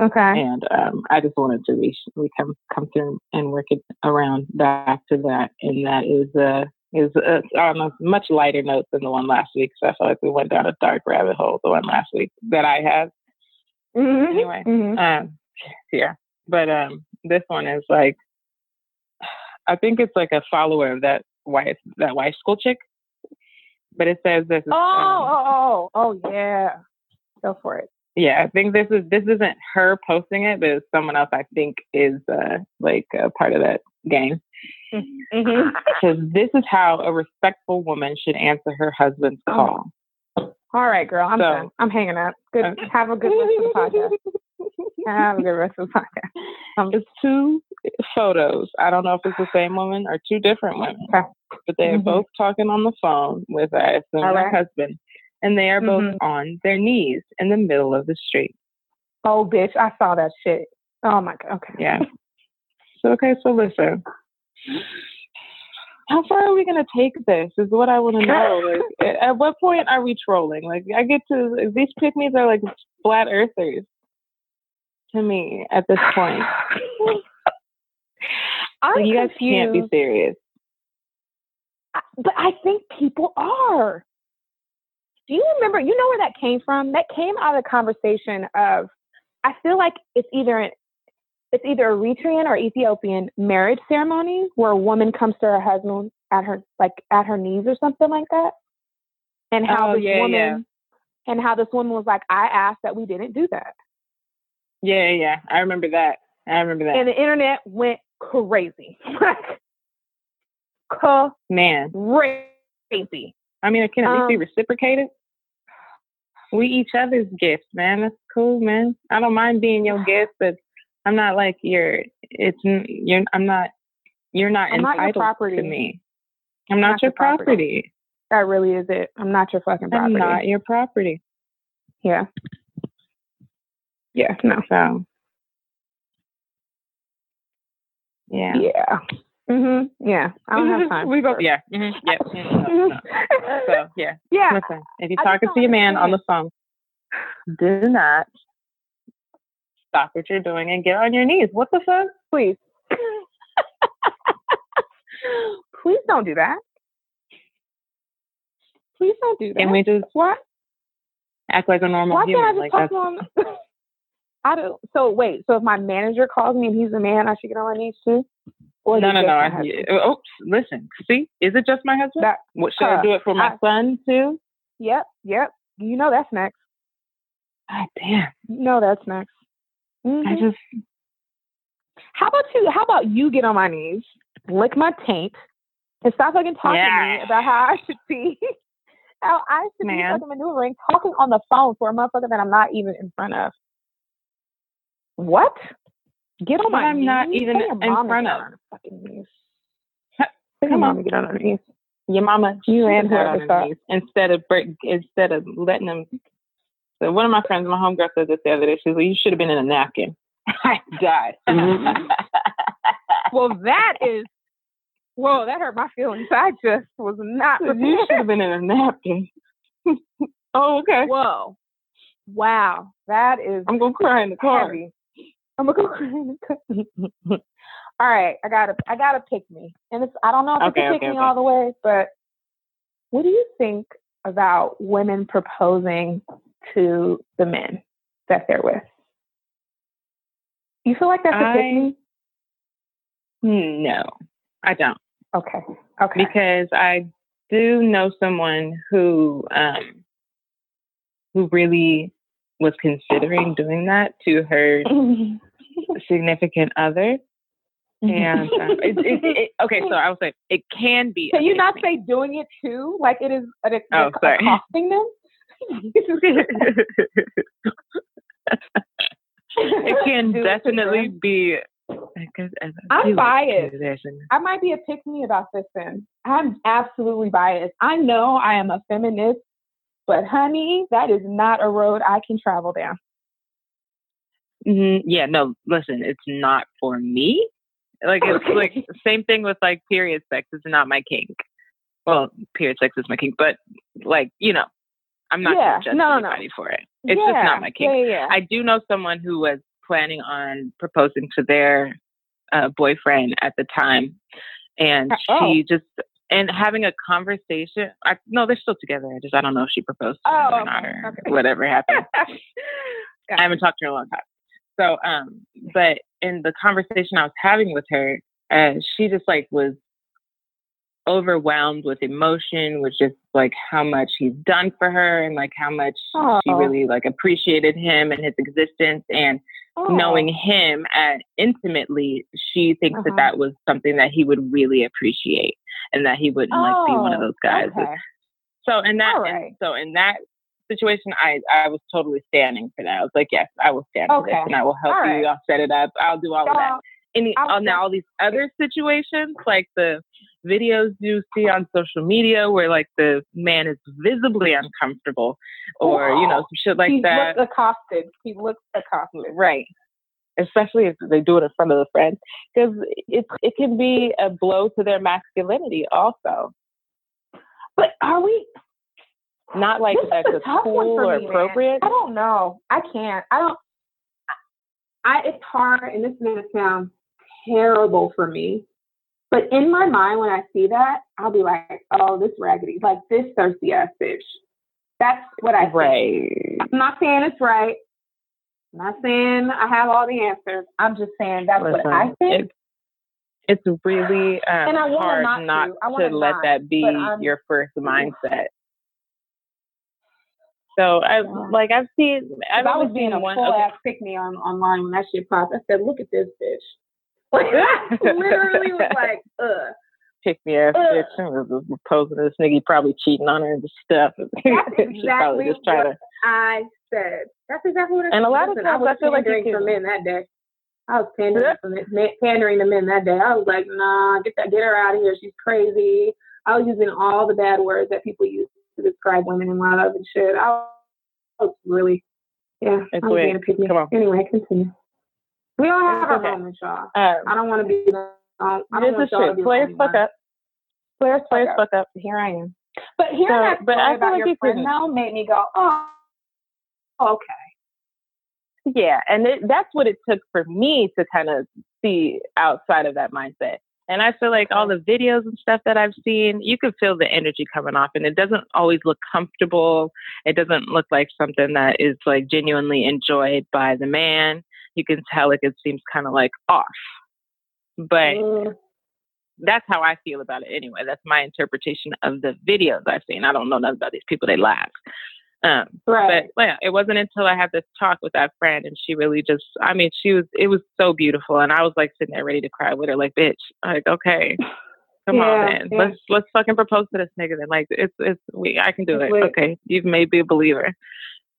Okay. And um, I just wanted to reach, we come, come through and work it around back to that. And that is, uh, is uh, on a much lighter note than the one last week. So I felt like we went down a dark rabbit hole, the one last week that I had. Mm-hmm. Anyway, mm-hmm. Um, yeah. But um, this one is like, I think it's like a follower of that wife, that wife school chick. But it says this. Is, oh, um, oh, oh, oh, yeah. Go for it. Yeah, I think this is this isn't her posting it, but it's someone else I think is uh, like a part of that game. Mm-hmm. Because this is how a respectful woman should answer her husband's oh. call. All right, girl. I'm so, done. I'm hanging up. Good. Uh, have a good rest of the podcast. Have a good rest of the podcast. Um, it's two photos. I don't know if it's the same woman or two different women. Okay. But they are mm-hmm. both talking on the phone with, I assume, her right. husband. And they are both mm-hmm. on their knees in the middle of the street. Oh, bitch. I saw that shit. Oh, my God. Okay. Yeah. So, okay. So, listen. how far are we going to take this is what I want to know. Like, at what point are we trolling? Like, I get to, these pygmies are like flat earthers to me at this point. Like, you guys can't be serious. But I think people are. Do you remember, you know where that came from? That came out of the conversation of, I feel like it's either an, it's either Eritrean or Ethiopian marriage ceremony where a woman comes to her husband at her, like at her knees or something like that. And how oh, this yeah, woman, yeah. and how this woman was like, I asked that we didn't do that. Yeah. Yeah. I remember that. I remember that. And the internet went crazy. Crazy. Man. Crazy. I mean, can at least be reciprocated. We each other's gifts, man. That's cool, man. I don't mind being your gift, but I'm not like your. It's you're. I'm not. You're not I'm entitled not your property. To me. I'm, I'm not, not your, your property. property. That really is it. I'm not your fucking property. I'm not your property. Yeah. Yeah. No. So. Yeah. Yeah. Mm-hmm. Yeah. I don't have time. We go. Yeah. Mm-hmm. Yep. No, no. So yeah. Yeah. Listen, if you're talking to your man on the phone, do not stop what you're doing and get on your knees. What the fuck? Please. Please don't do that. Please don't do that. Can we just what? Act like a normal Why human? Why can't I just like talk on? I don't. So wait. So if my manager calls me and he's a man, I should get on my knees too. Or no, no, no. I, oops, listen. See, is it just my husband? That, what Should uh, I do it for my I, son, too? Yep, yep. You know that's next. God damn. You know that's next. Mm-hmm. I just... How about you How about you get on my knees, lick my taint, and stop fucking talking yeah. to me about how I should be, how I should Man. be fucking maneuvering, talking on the phone for a motherfucker that I'm not even in front of. What? Get on my I'm knees. I'm not even in front of her. Fucking knees. Come your mama on. Get on her knees. Your mama, you and her on her knees. Instead of, break, instead of letting them. So one of my friends, my homegirl said this the other day. She was like, you should have been in a napkin. I died. Mm-hmm. Well, that is, whoa, that hurt my feelings. I just was not prepared. You should have been in a napkin. Oh, okay. Whoa. Wow. That is. I'm going to cry in the car. Heavy. I'm gonna go. All right, I gotta, I gotta pick me, and it's I don't know if okay, it's a pick okay, me okay. all the way, but what do you think about women proposing to the men that they're with? You feel like that's I, a pick me? No, I don't. Okay, okay. Because I do know someone who, um, who really was considering doing that to her significant other. And um, it, it, it, okay, so I was like, it can be. Can you not say doing it too? Like it is an, an, oh, sorry. accosting them? It can Do definitely it be. I guess, I I'm biased. I might be a pick-me about this then. I'm absolutely biased. I know I am a feminist, but honey, that is not a road I can travel down. Mm-hmm. Yeah, no, listen, it's not for me. Like, it's like same thing with like period sex. It's not my kink. Well, period sex is my kink, but like, you know, I'm not yeah. going to judge no, anybody no. for it. It's yeah. just not my kink. Yeah, yeah. I do know someone who was planning on proposing to their uh, boyfriend at the time. And oh. she just... And having a conversation, I, no, they're still together. I just, I don't know if she proposed to him oh, or not or okay. whatever happened. I haven't talked to her in a long time. So, um, but in the conversation I was having with her, uh, she just like was overwhelmed with emotion, with just like how much he's done for her and like how much oh. she really like appreciated him and his existence. And oh. knowing him at intimately, she thinks uh-huh. that that was something that he would really appreciate. And that he wouldn't oh, like be one of those guys. Okay. So in that, right. and so in that situation, I, I was totally standing for that. I was like, yes, I will stand okay. for this, and I will help all you. Right. I'll set it up. I'll do all so, of that. Any now just, all these other situations, like the videos you see on social media, where like the man is visibly uncomfortable, or wow. you know, some shit like he that. He looks accosted. He looks accosted. Right. especially if they do it in front of the friends, because it, it can be a blow to their masculinity also. But are we not like that's cool or me, appropriate? Man. I don't know. I can't. I don't. I it's hard, and this is going to sound terrible for me, but in my mind, when I see that, I'll be like, "Oh, this raggedy, like this thirsty ass bitch." That's what I right. think. I'm not saying it's right. I'm not saying I have all the answers. I'm just saying that's Listen, what I think. It's, it's really um, and I hard not to, not I to let not, that be your first mindset. So I like I've seen. I've I was being a full ass pick me on online when that shit popped. I said, "Look at this bitch." Like I literally was like, "Ugh." Pick me ass bitch. And was proposing to this nigga, probably cheating on her and stuff. That's exactly just what to... I said. That's exactly what I said. And a lot of times I was I feel pandering like to men that day. I was pandering to pandering to men that day. I was like, nah, get that, get her out of here. She's crazy. I was using all the bad words that people use to describe women in love and shit. I was really, yeah. It's I was weird. Being a pick me. Come on. Anyway, continue. We all have okay. our moments, y'all. Um, I don't want to be. Um, I don't this is true. Players fuck up. Players, players fuck up. Here I am. But here, so, but I feel like your friend now made me go, oh, okay. Yeah, and it, that's what it took for me to kind of see outside of that mindset. And I feel like all the videos and stuff that I've seen, you can feel the energy coming off, and it doesn't always look comfortable. It doesn't look like something that is like genuinely enjoyed by the man. You can tell like it seems kind of like off, but mm. that's how I feel about it anyway. That's my interpretation of the videos I've seen. I don't know nothing about these people. They laugh. Um, right. But well, it wasn't until I had this talk with that friend, and she really just, I mean, she was, it was so beautiful. And I was like sitting there ready to cry with her, like, bitch, like, okay, come yeah, on, man. Yeah. Let's, let's fucking propose to this nigga then. Like, it's, it's, we, I can do it. Wait. Okay. You've made me a believer.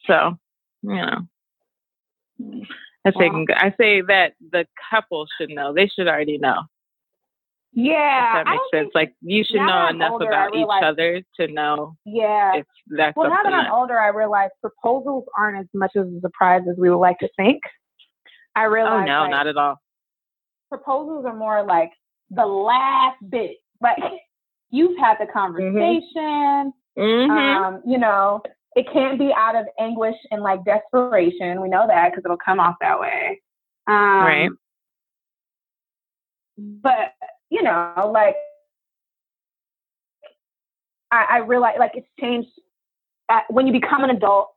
So, you know, I say, wow. I say that the couple should know. They should already know. Yeah, if that makes sense. Like you should know enough older, about realize, each other to know. Yeah. If that's well, now that I'm older, I realize proposals aren't as much of a surprise as we would like to think. I realize. Oh no, like, not at all. Proposals are more like the last bit. Like you've had the conversation. Mm-hmm. Um, you know, it can't be out of anguish and like desperation. We know that because it'll come off that way. Um, right. But. You know, like, I, I realize, like, it's changed at, when you become an adult,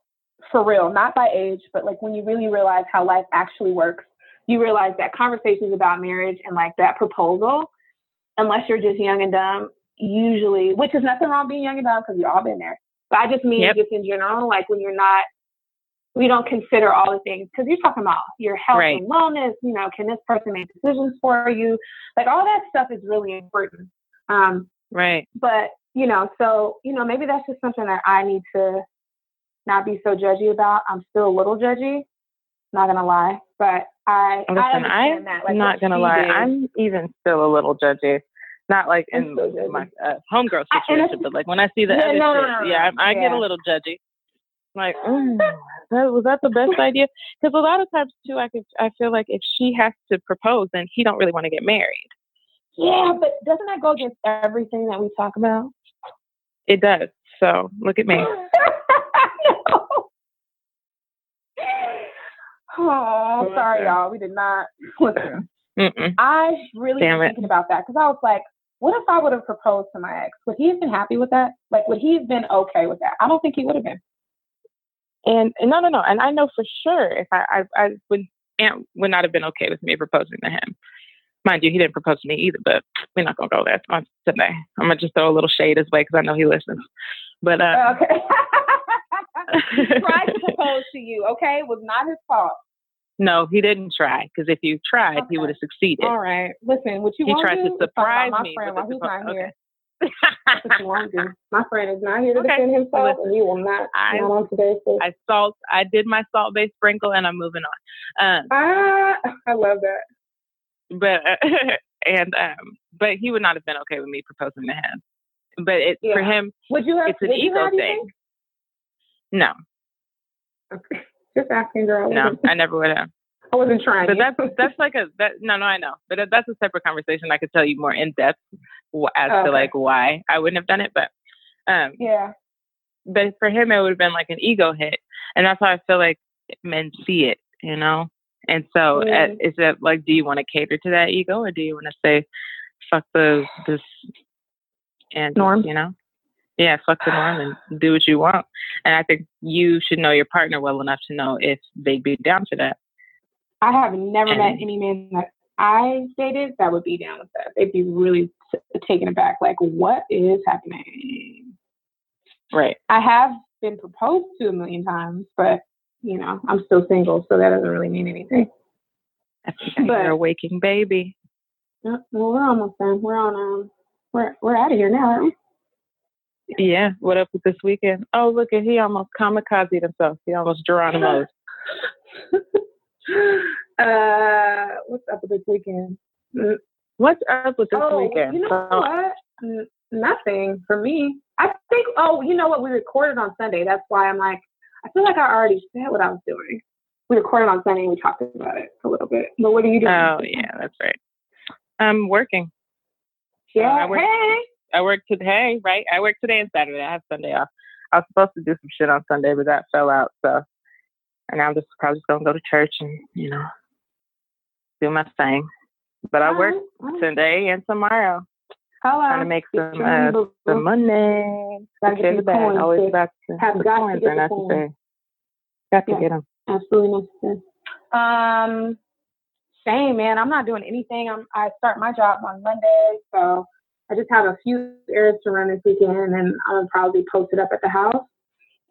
for real, not by age, but, like, when you really realize how life actually works, you realize that conversations about marriage and, like, that proposal, unless you're just young and dumb, usually, which is nothing wrong being young and dumb because we've all been there. But I just mean yep. just in general, like, when you're not, we don't consider all the things because you're talking about your health right. and wellness, you know, can this person make decisions for you? Like all that stuff is really important. Um, right. But, you know, so, you know, maybe that's just something that I need to not be so judgy about. I'm still a little judgy, not going to lie, but I, Listen, I understand I'm that. Like, not going to lie. Did. I'm even still a little judgy. Not like I'm in so my uh, homegirl situation, I, but like when I see the yeah, other no, no, no, yeah, I, I yeah. get a little judgy. Like, mm, that, was that the best idea? Because a lot of times too, I could, I feel like if she has to propose, then he don't really want to get married. Yeah, but doesn't that go against everything that we talk about? It does. So look at me. No. Oh, I'm sorry, y'all. We did not listen. Mm-mm. I really was thinking about that because I was like, what if I would have proposed to my ex? Would he have been happy with that? Like, would he have been okay with that? I don't think he would have been. And, and no, no, no. And I know for sure if I, I, I would, Aunt would not have been okay with me proposing to him. Mind you, he didn't propose to me either, but we're not going to go there on today. I'm going to just throw a little shade his way because I know he listens. But, uh. Okay. He tried to propose to you, okay? It was not his fault. No, he didn't try because if you tried, okay. he would have succeeded. All right. Listen, what you want to do? He tried to surprise me. Friend, with he's not okay. here. My friend is not here to okay. defend himself, and you will not. I, not on today's I salt. I did my salt-based sprinkle, and I'm moving on. Um, I, I love that. But uh, and um, but he would not have been okay with me proposing to him. But it yeah. for him, would you have, it's an ego thing. No. Okay. Just asking, girl. No, I never would have. I wasn't trying. But that's that's like a that no no I know, but that's a separate conversation. I could tell you more in depth as okay. to like why I wouldn't have done it, but um yeah. But for him, it would have been like an ego hit, and that's how I feel like men see it, you know. And so, mm. it's like, do you want to cater to that ego, or do you want to say, "Fuck the this and norm," you know? Yeah, fuck the norm and do what you want. And I think you should know your partner well enough to know if they'd be down for that. I have never and, met any man that I dated that would be down with that. They'd be really t- taken aback, like, "What is happening?" Right. I have been proposed to a million times, but, you know, I'm still single, so that doesn't really mean anything. That's but, you're a waking baby. Uh, well, we're almost done. We're on, um, we're, we're out of here now, aren't we? Yeah. What up with this weekend? Oh, look at, he almost kamikaze himself. He almost Geronimo'd. uh, what's up with this weekend? What's up with this oh, weekend? You know what? N- nothing for me. I think, oh, you know what? We recorded on Sunday. That's why I'm like, I feel like I already said what I was doing. We recorded on Sunday and we talked about it a little bit. But what are you doing? Oh, yeah, that's right. I'm working. Yeah, uh, I work, hey. I work today, right? I work today and Saturday. I have Sunday off. I was supposed to do some shit on Sunday, but that fell out. So, and I'm just probably just going to go to church and, you know, do my thing. But I work right. today and tomorrow. Hello. Trying to make some uh, some money. Got to get the bag. Always about to. Have got to get them. Got to get them. Absolutely necessary. Um, same, man. I'm not doing anything. I'm. I start my job on Monday, so I just have a few errands to run this weekend, and then I'll probably post it up at the house,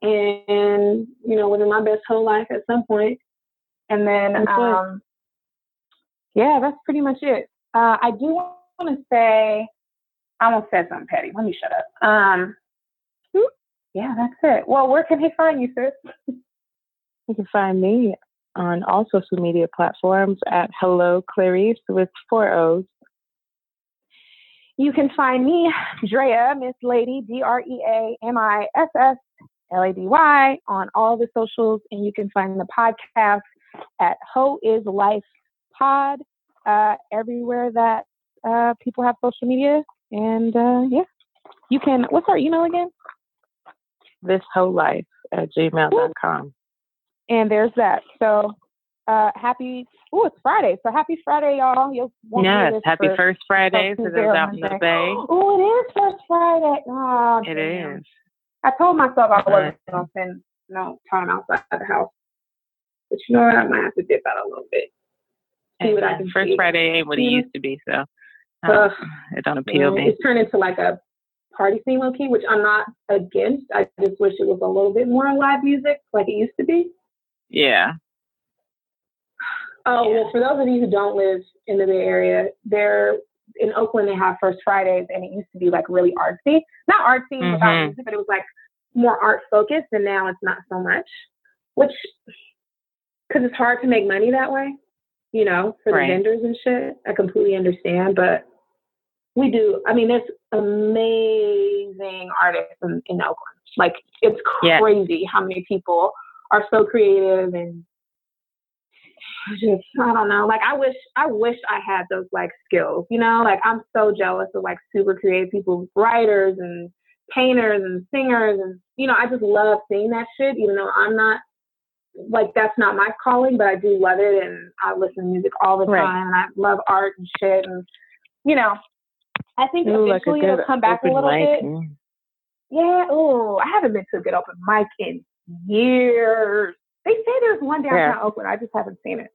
and you know, living my best whole life at some point, and then that's um, it. Yeah, that's pretty much it. Uh, I do want to say. I almost said something petty. Let me shut up. Um, yeah, that's it. Well, where can he find you, sis? You can find me on all social media platforms at Hello Clarice with four O's. You can find me, Drea, Miss Lady, D R E A M I S S L A D Y, on all the socials. And you can find the podcast at Hoe is Life Pod, uh, everywhere that uh, people have social media. And, uh, yeah, you can, what's our email again? This Hoe Life at gmail dot com. And there's that. So, uh, happy, oh, it's Friday. So happy Friday, y'all. You'll want yes, this happy for, first Friday for those out in the Bay. Oh, it is first Friday. Oh, it damn. is. I told myself I wasn't going to spend no time outside the house. But you know what? I might have to dip out a little bit. See and what I can first see. Friday ain't what it used to be, so. Uh, it don't appeal me. It's turned into like a party scene low key, which I'm not against. I just wish it was a little bit more live music like it used to be. Yeah. Oh, yeah. Well, for those of you who don't live in the Bay Area, they're in Oakland, they have First Fridays, and it used to be like really artsy. Not artsy mm-hmm. without music, but it was like more art focused, and now it's not so much, which, because it's hard to make money that way, you know, for right. the vendors and shit. I completely understand, but we do. I mean, there's amazing artists in, in Oakland. Like, it's crazy yeah. how many people are so creative and just, I don't know. Like, I wish, I wish I had those, like, skills, you know? Like, I'm so jealous of, like, super creative people, writers and painters and singers. And, you know, I just love seeing that shit, even though I'm not, like, that's not my calling, but I do love it. And I listen to music all the right. time. And I love art and shit. And, you know, I think ooh, eventually like it'll come back a little mic. bit. Yeah. Oh, I haven't been to a good open mic in years. They say there's one downtown yeah. Oakland. I just haven't seen it.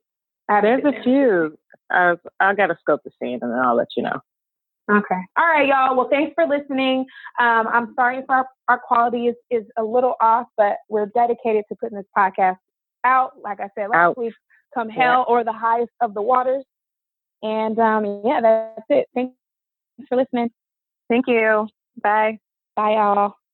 Haven't there's a few. I've, I got to scope the scene and then I'll let you know. Okay. All right, y'all. Well, thanks for listening. Um, I'm sorry if our, our quality is, is a little off, but we're dedicated to putting this podcast out. Like I said, last out. week, come hell yeah. or the highest of the waters. And um, yeah, that's it. Thanks for listening. Thank you. Bye. Bye, y'all.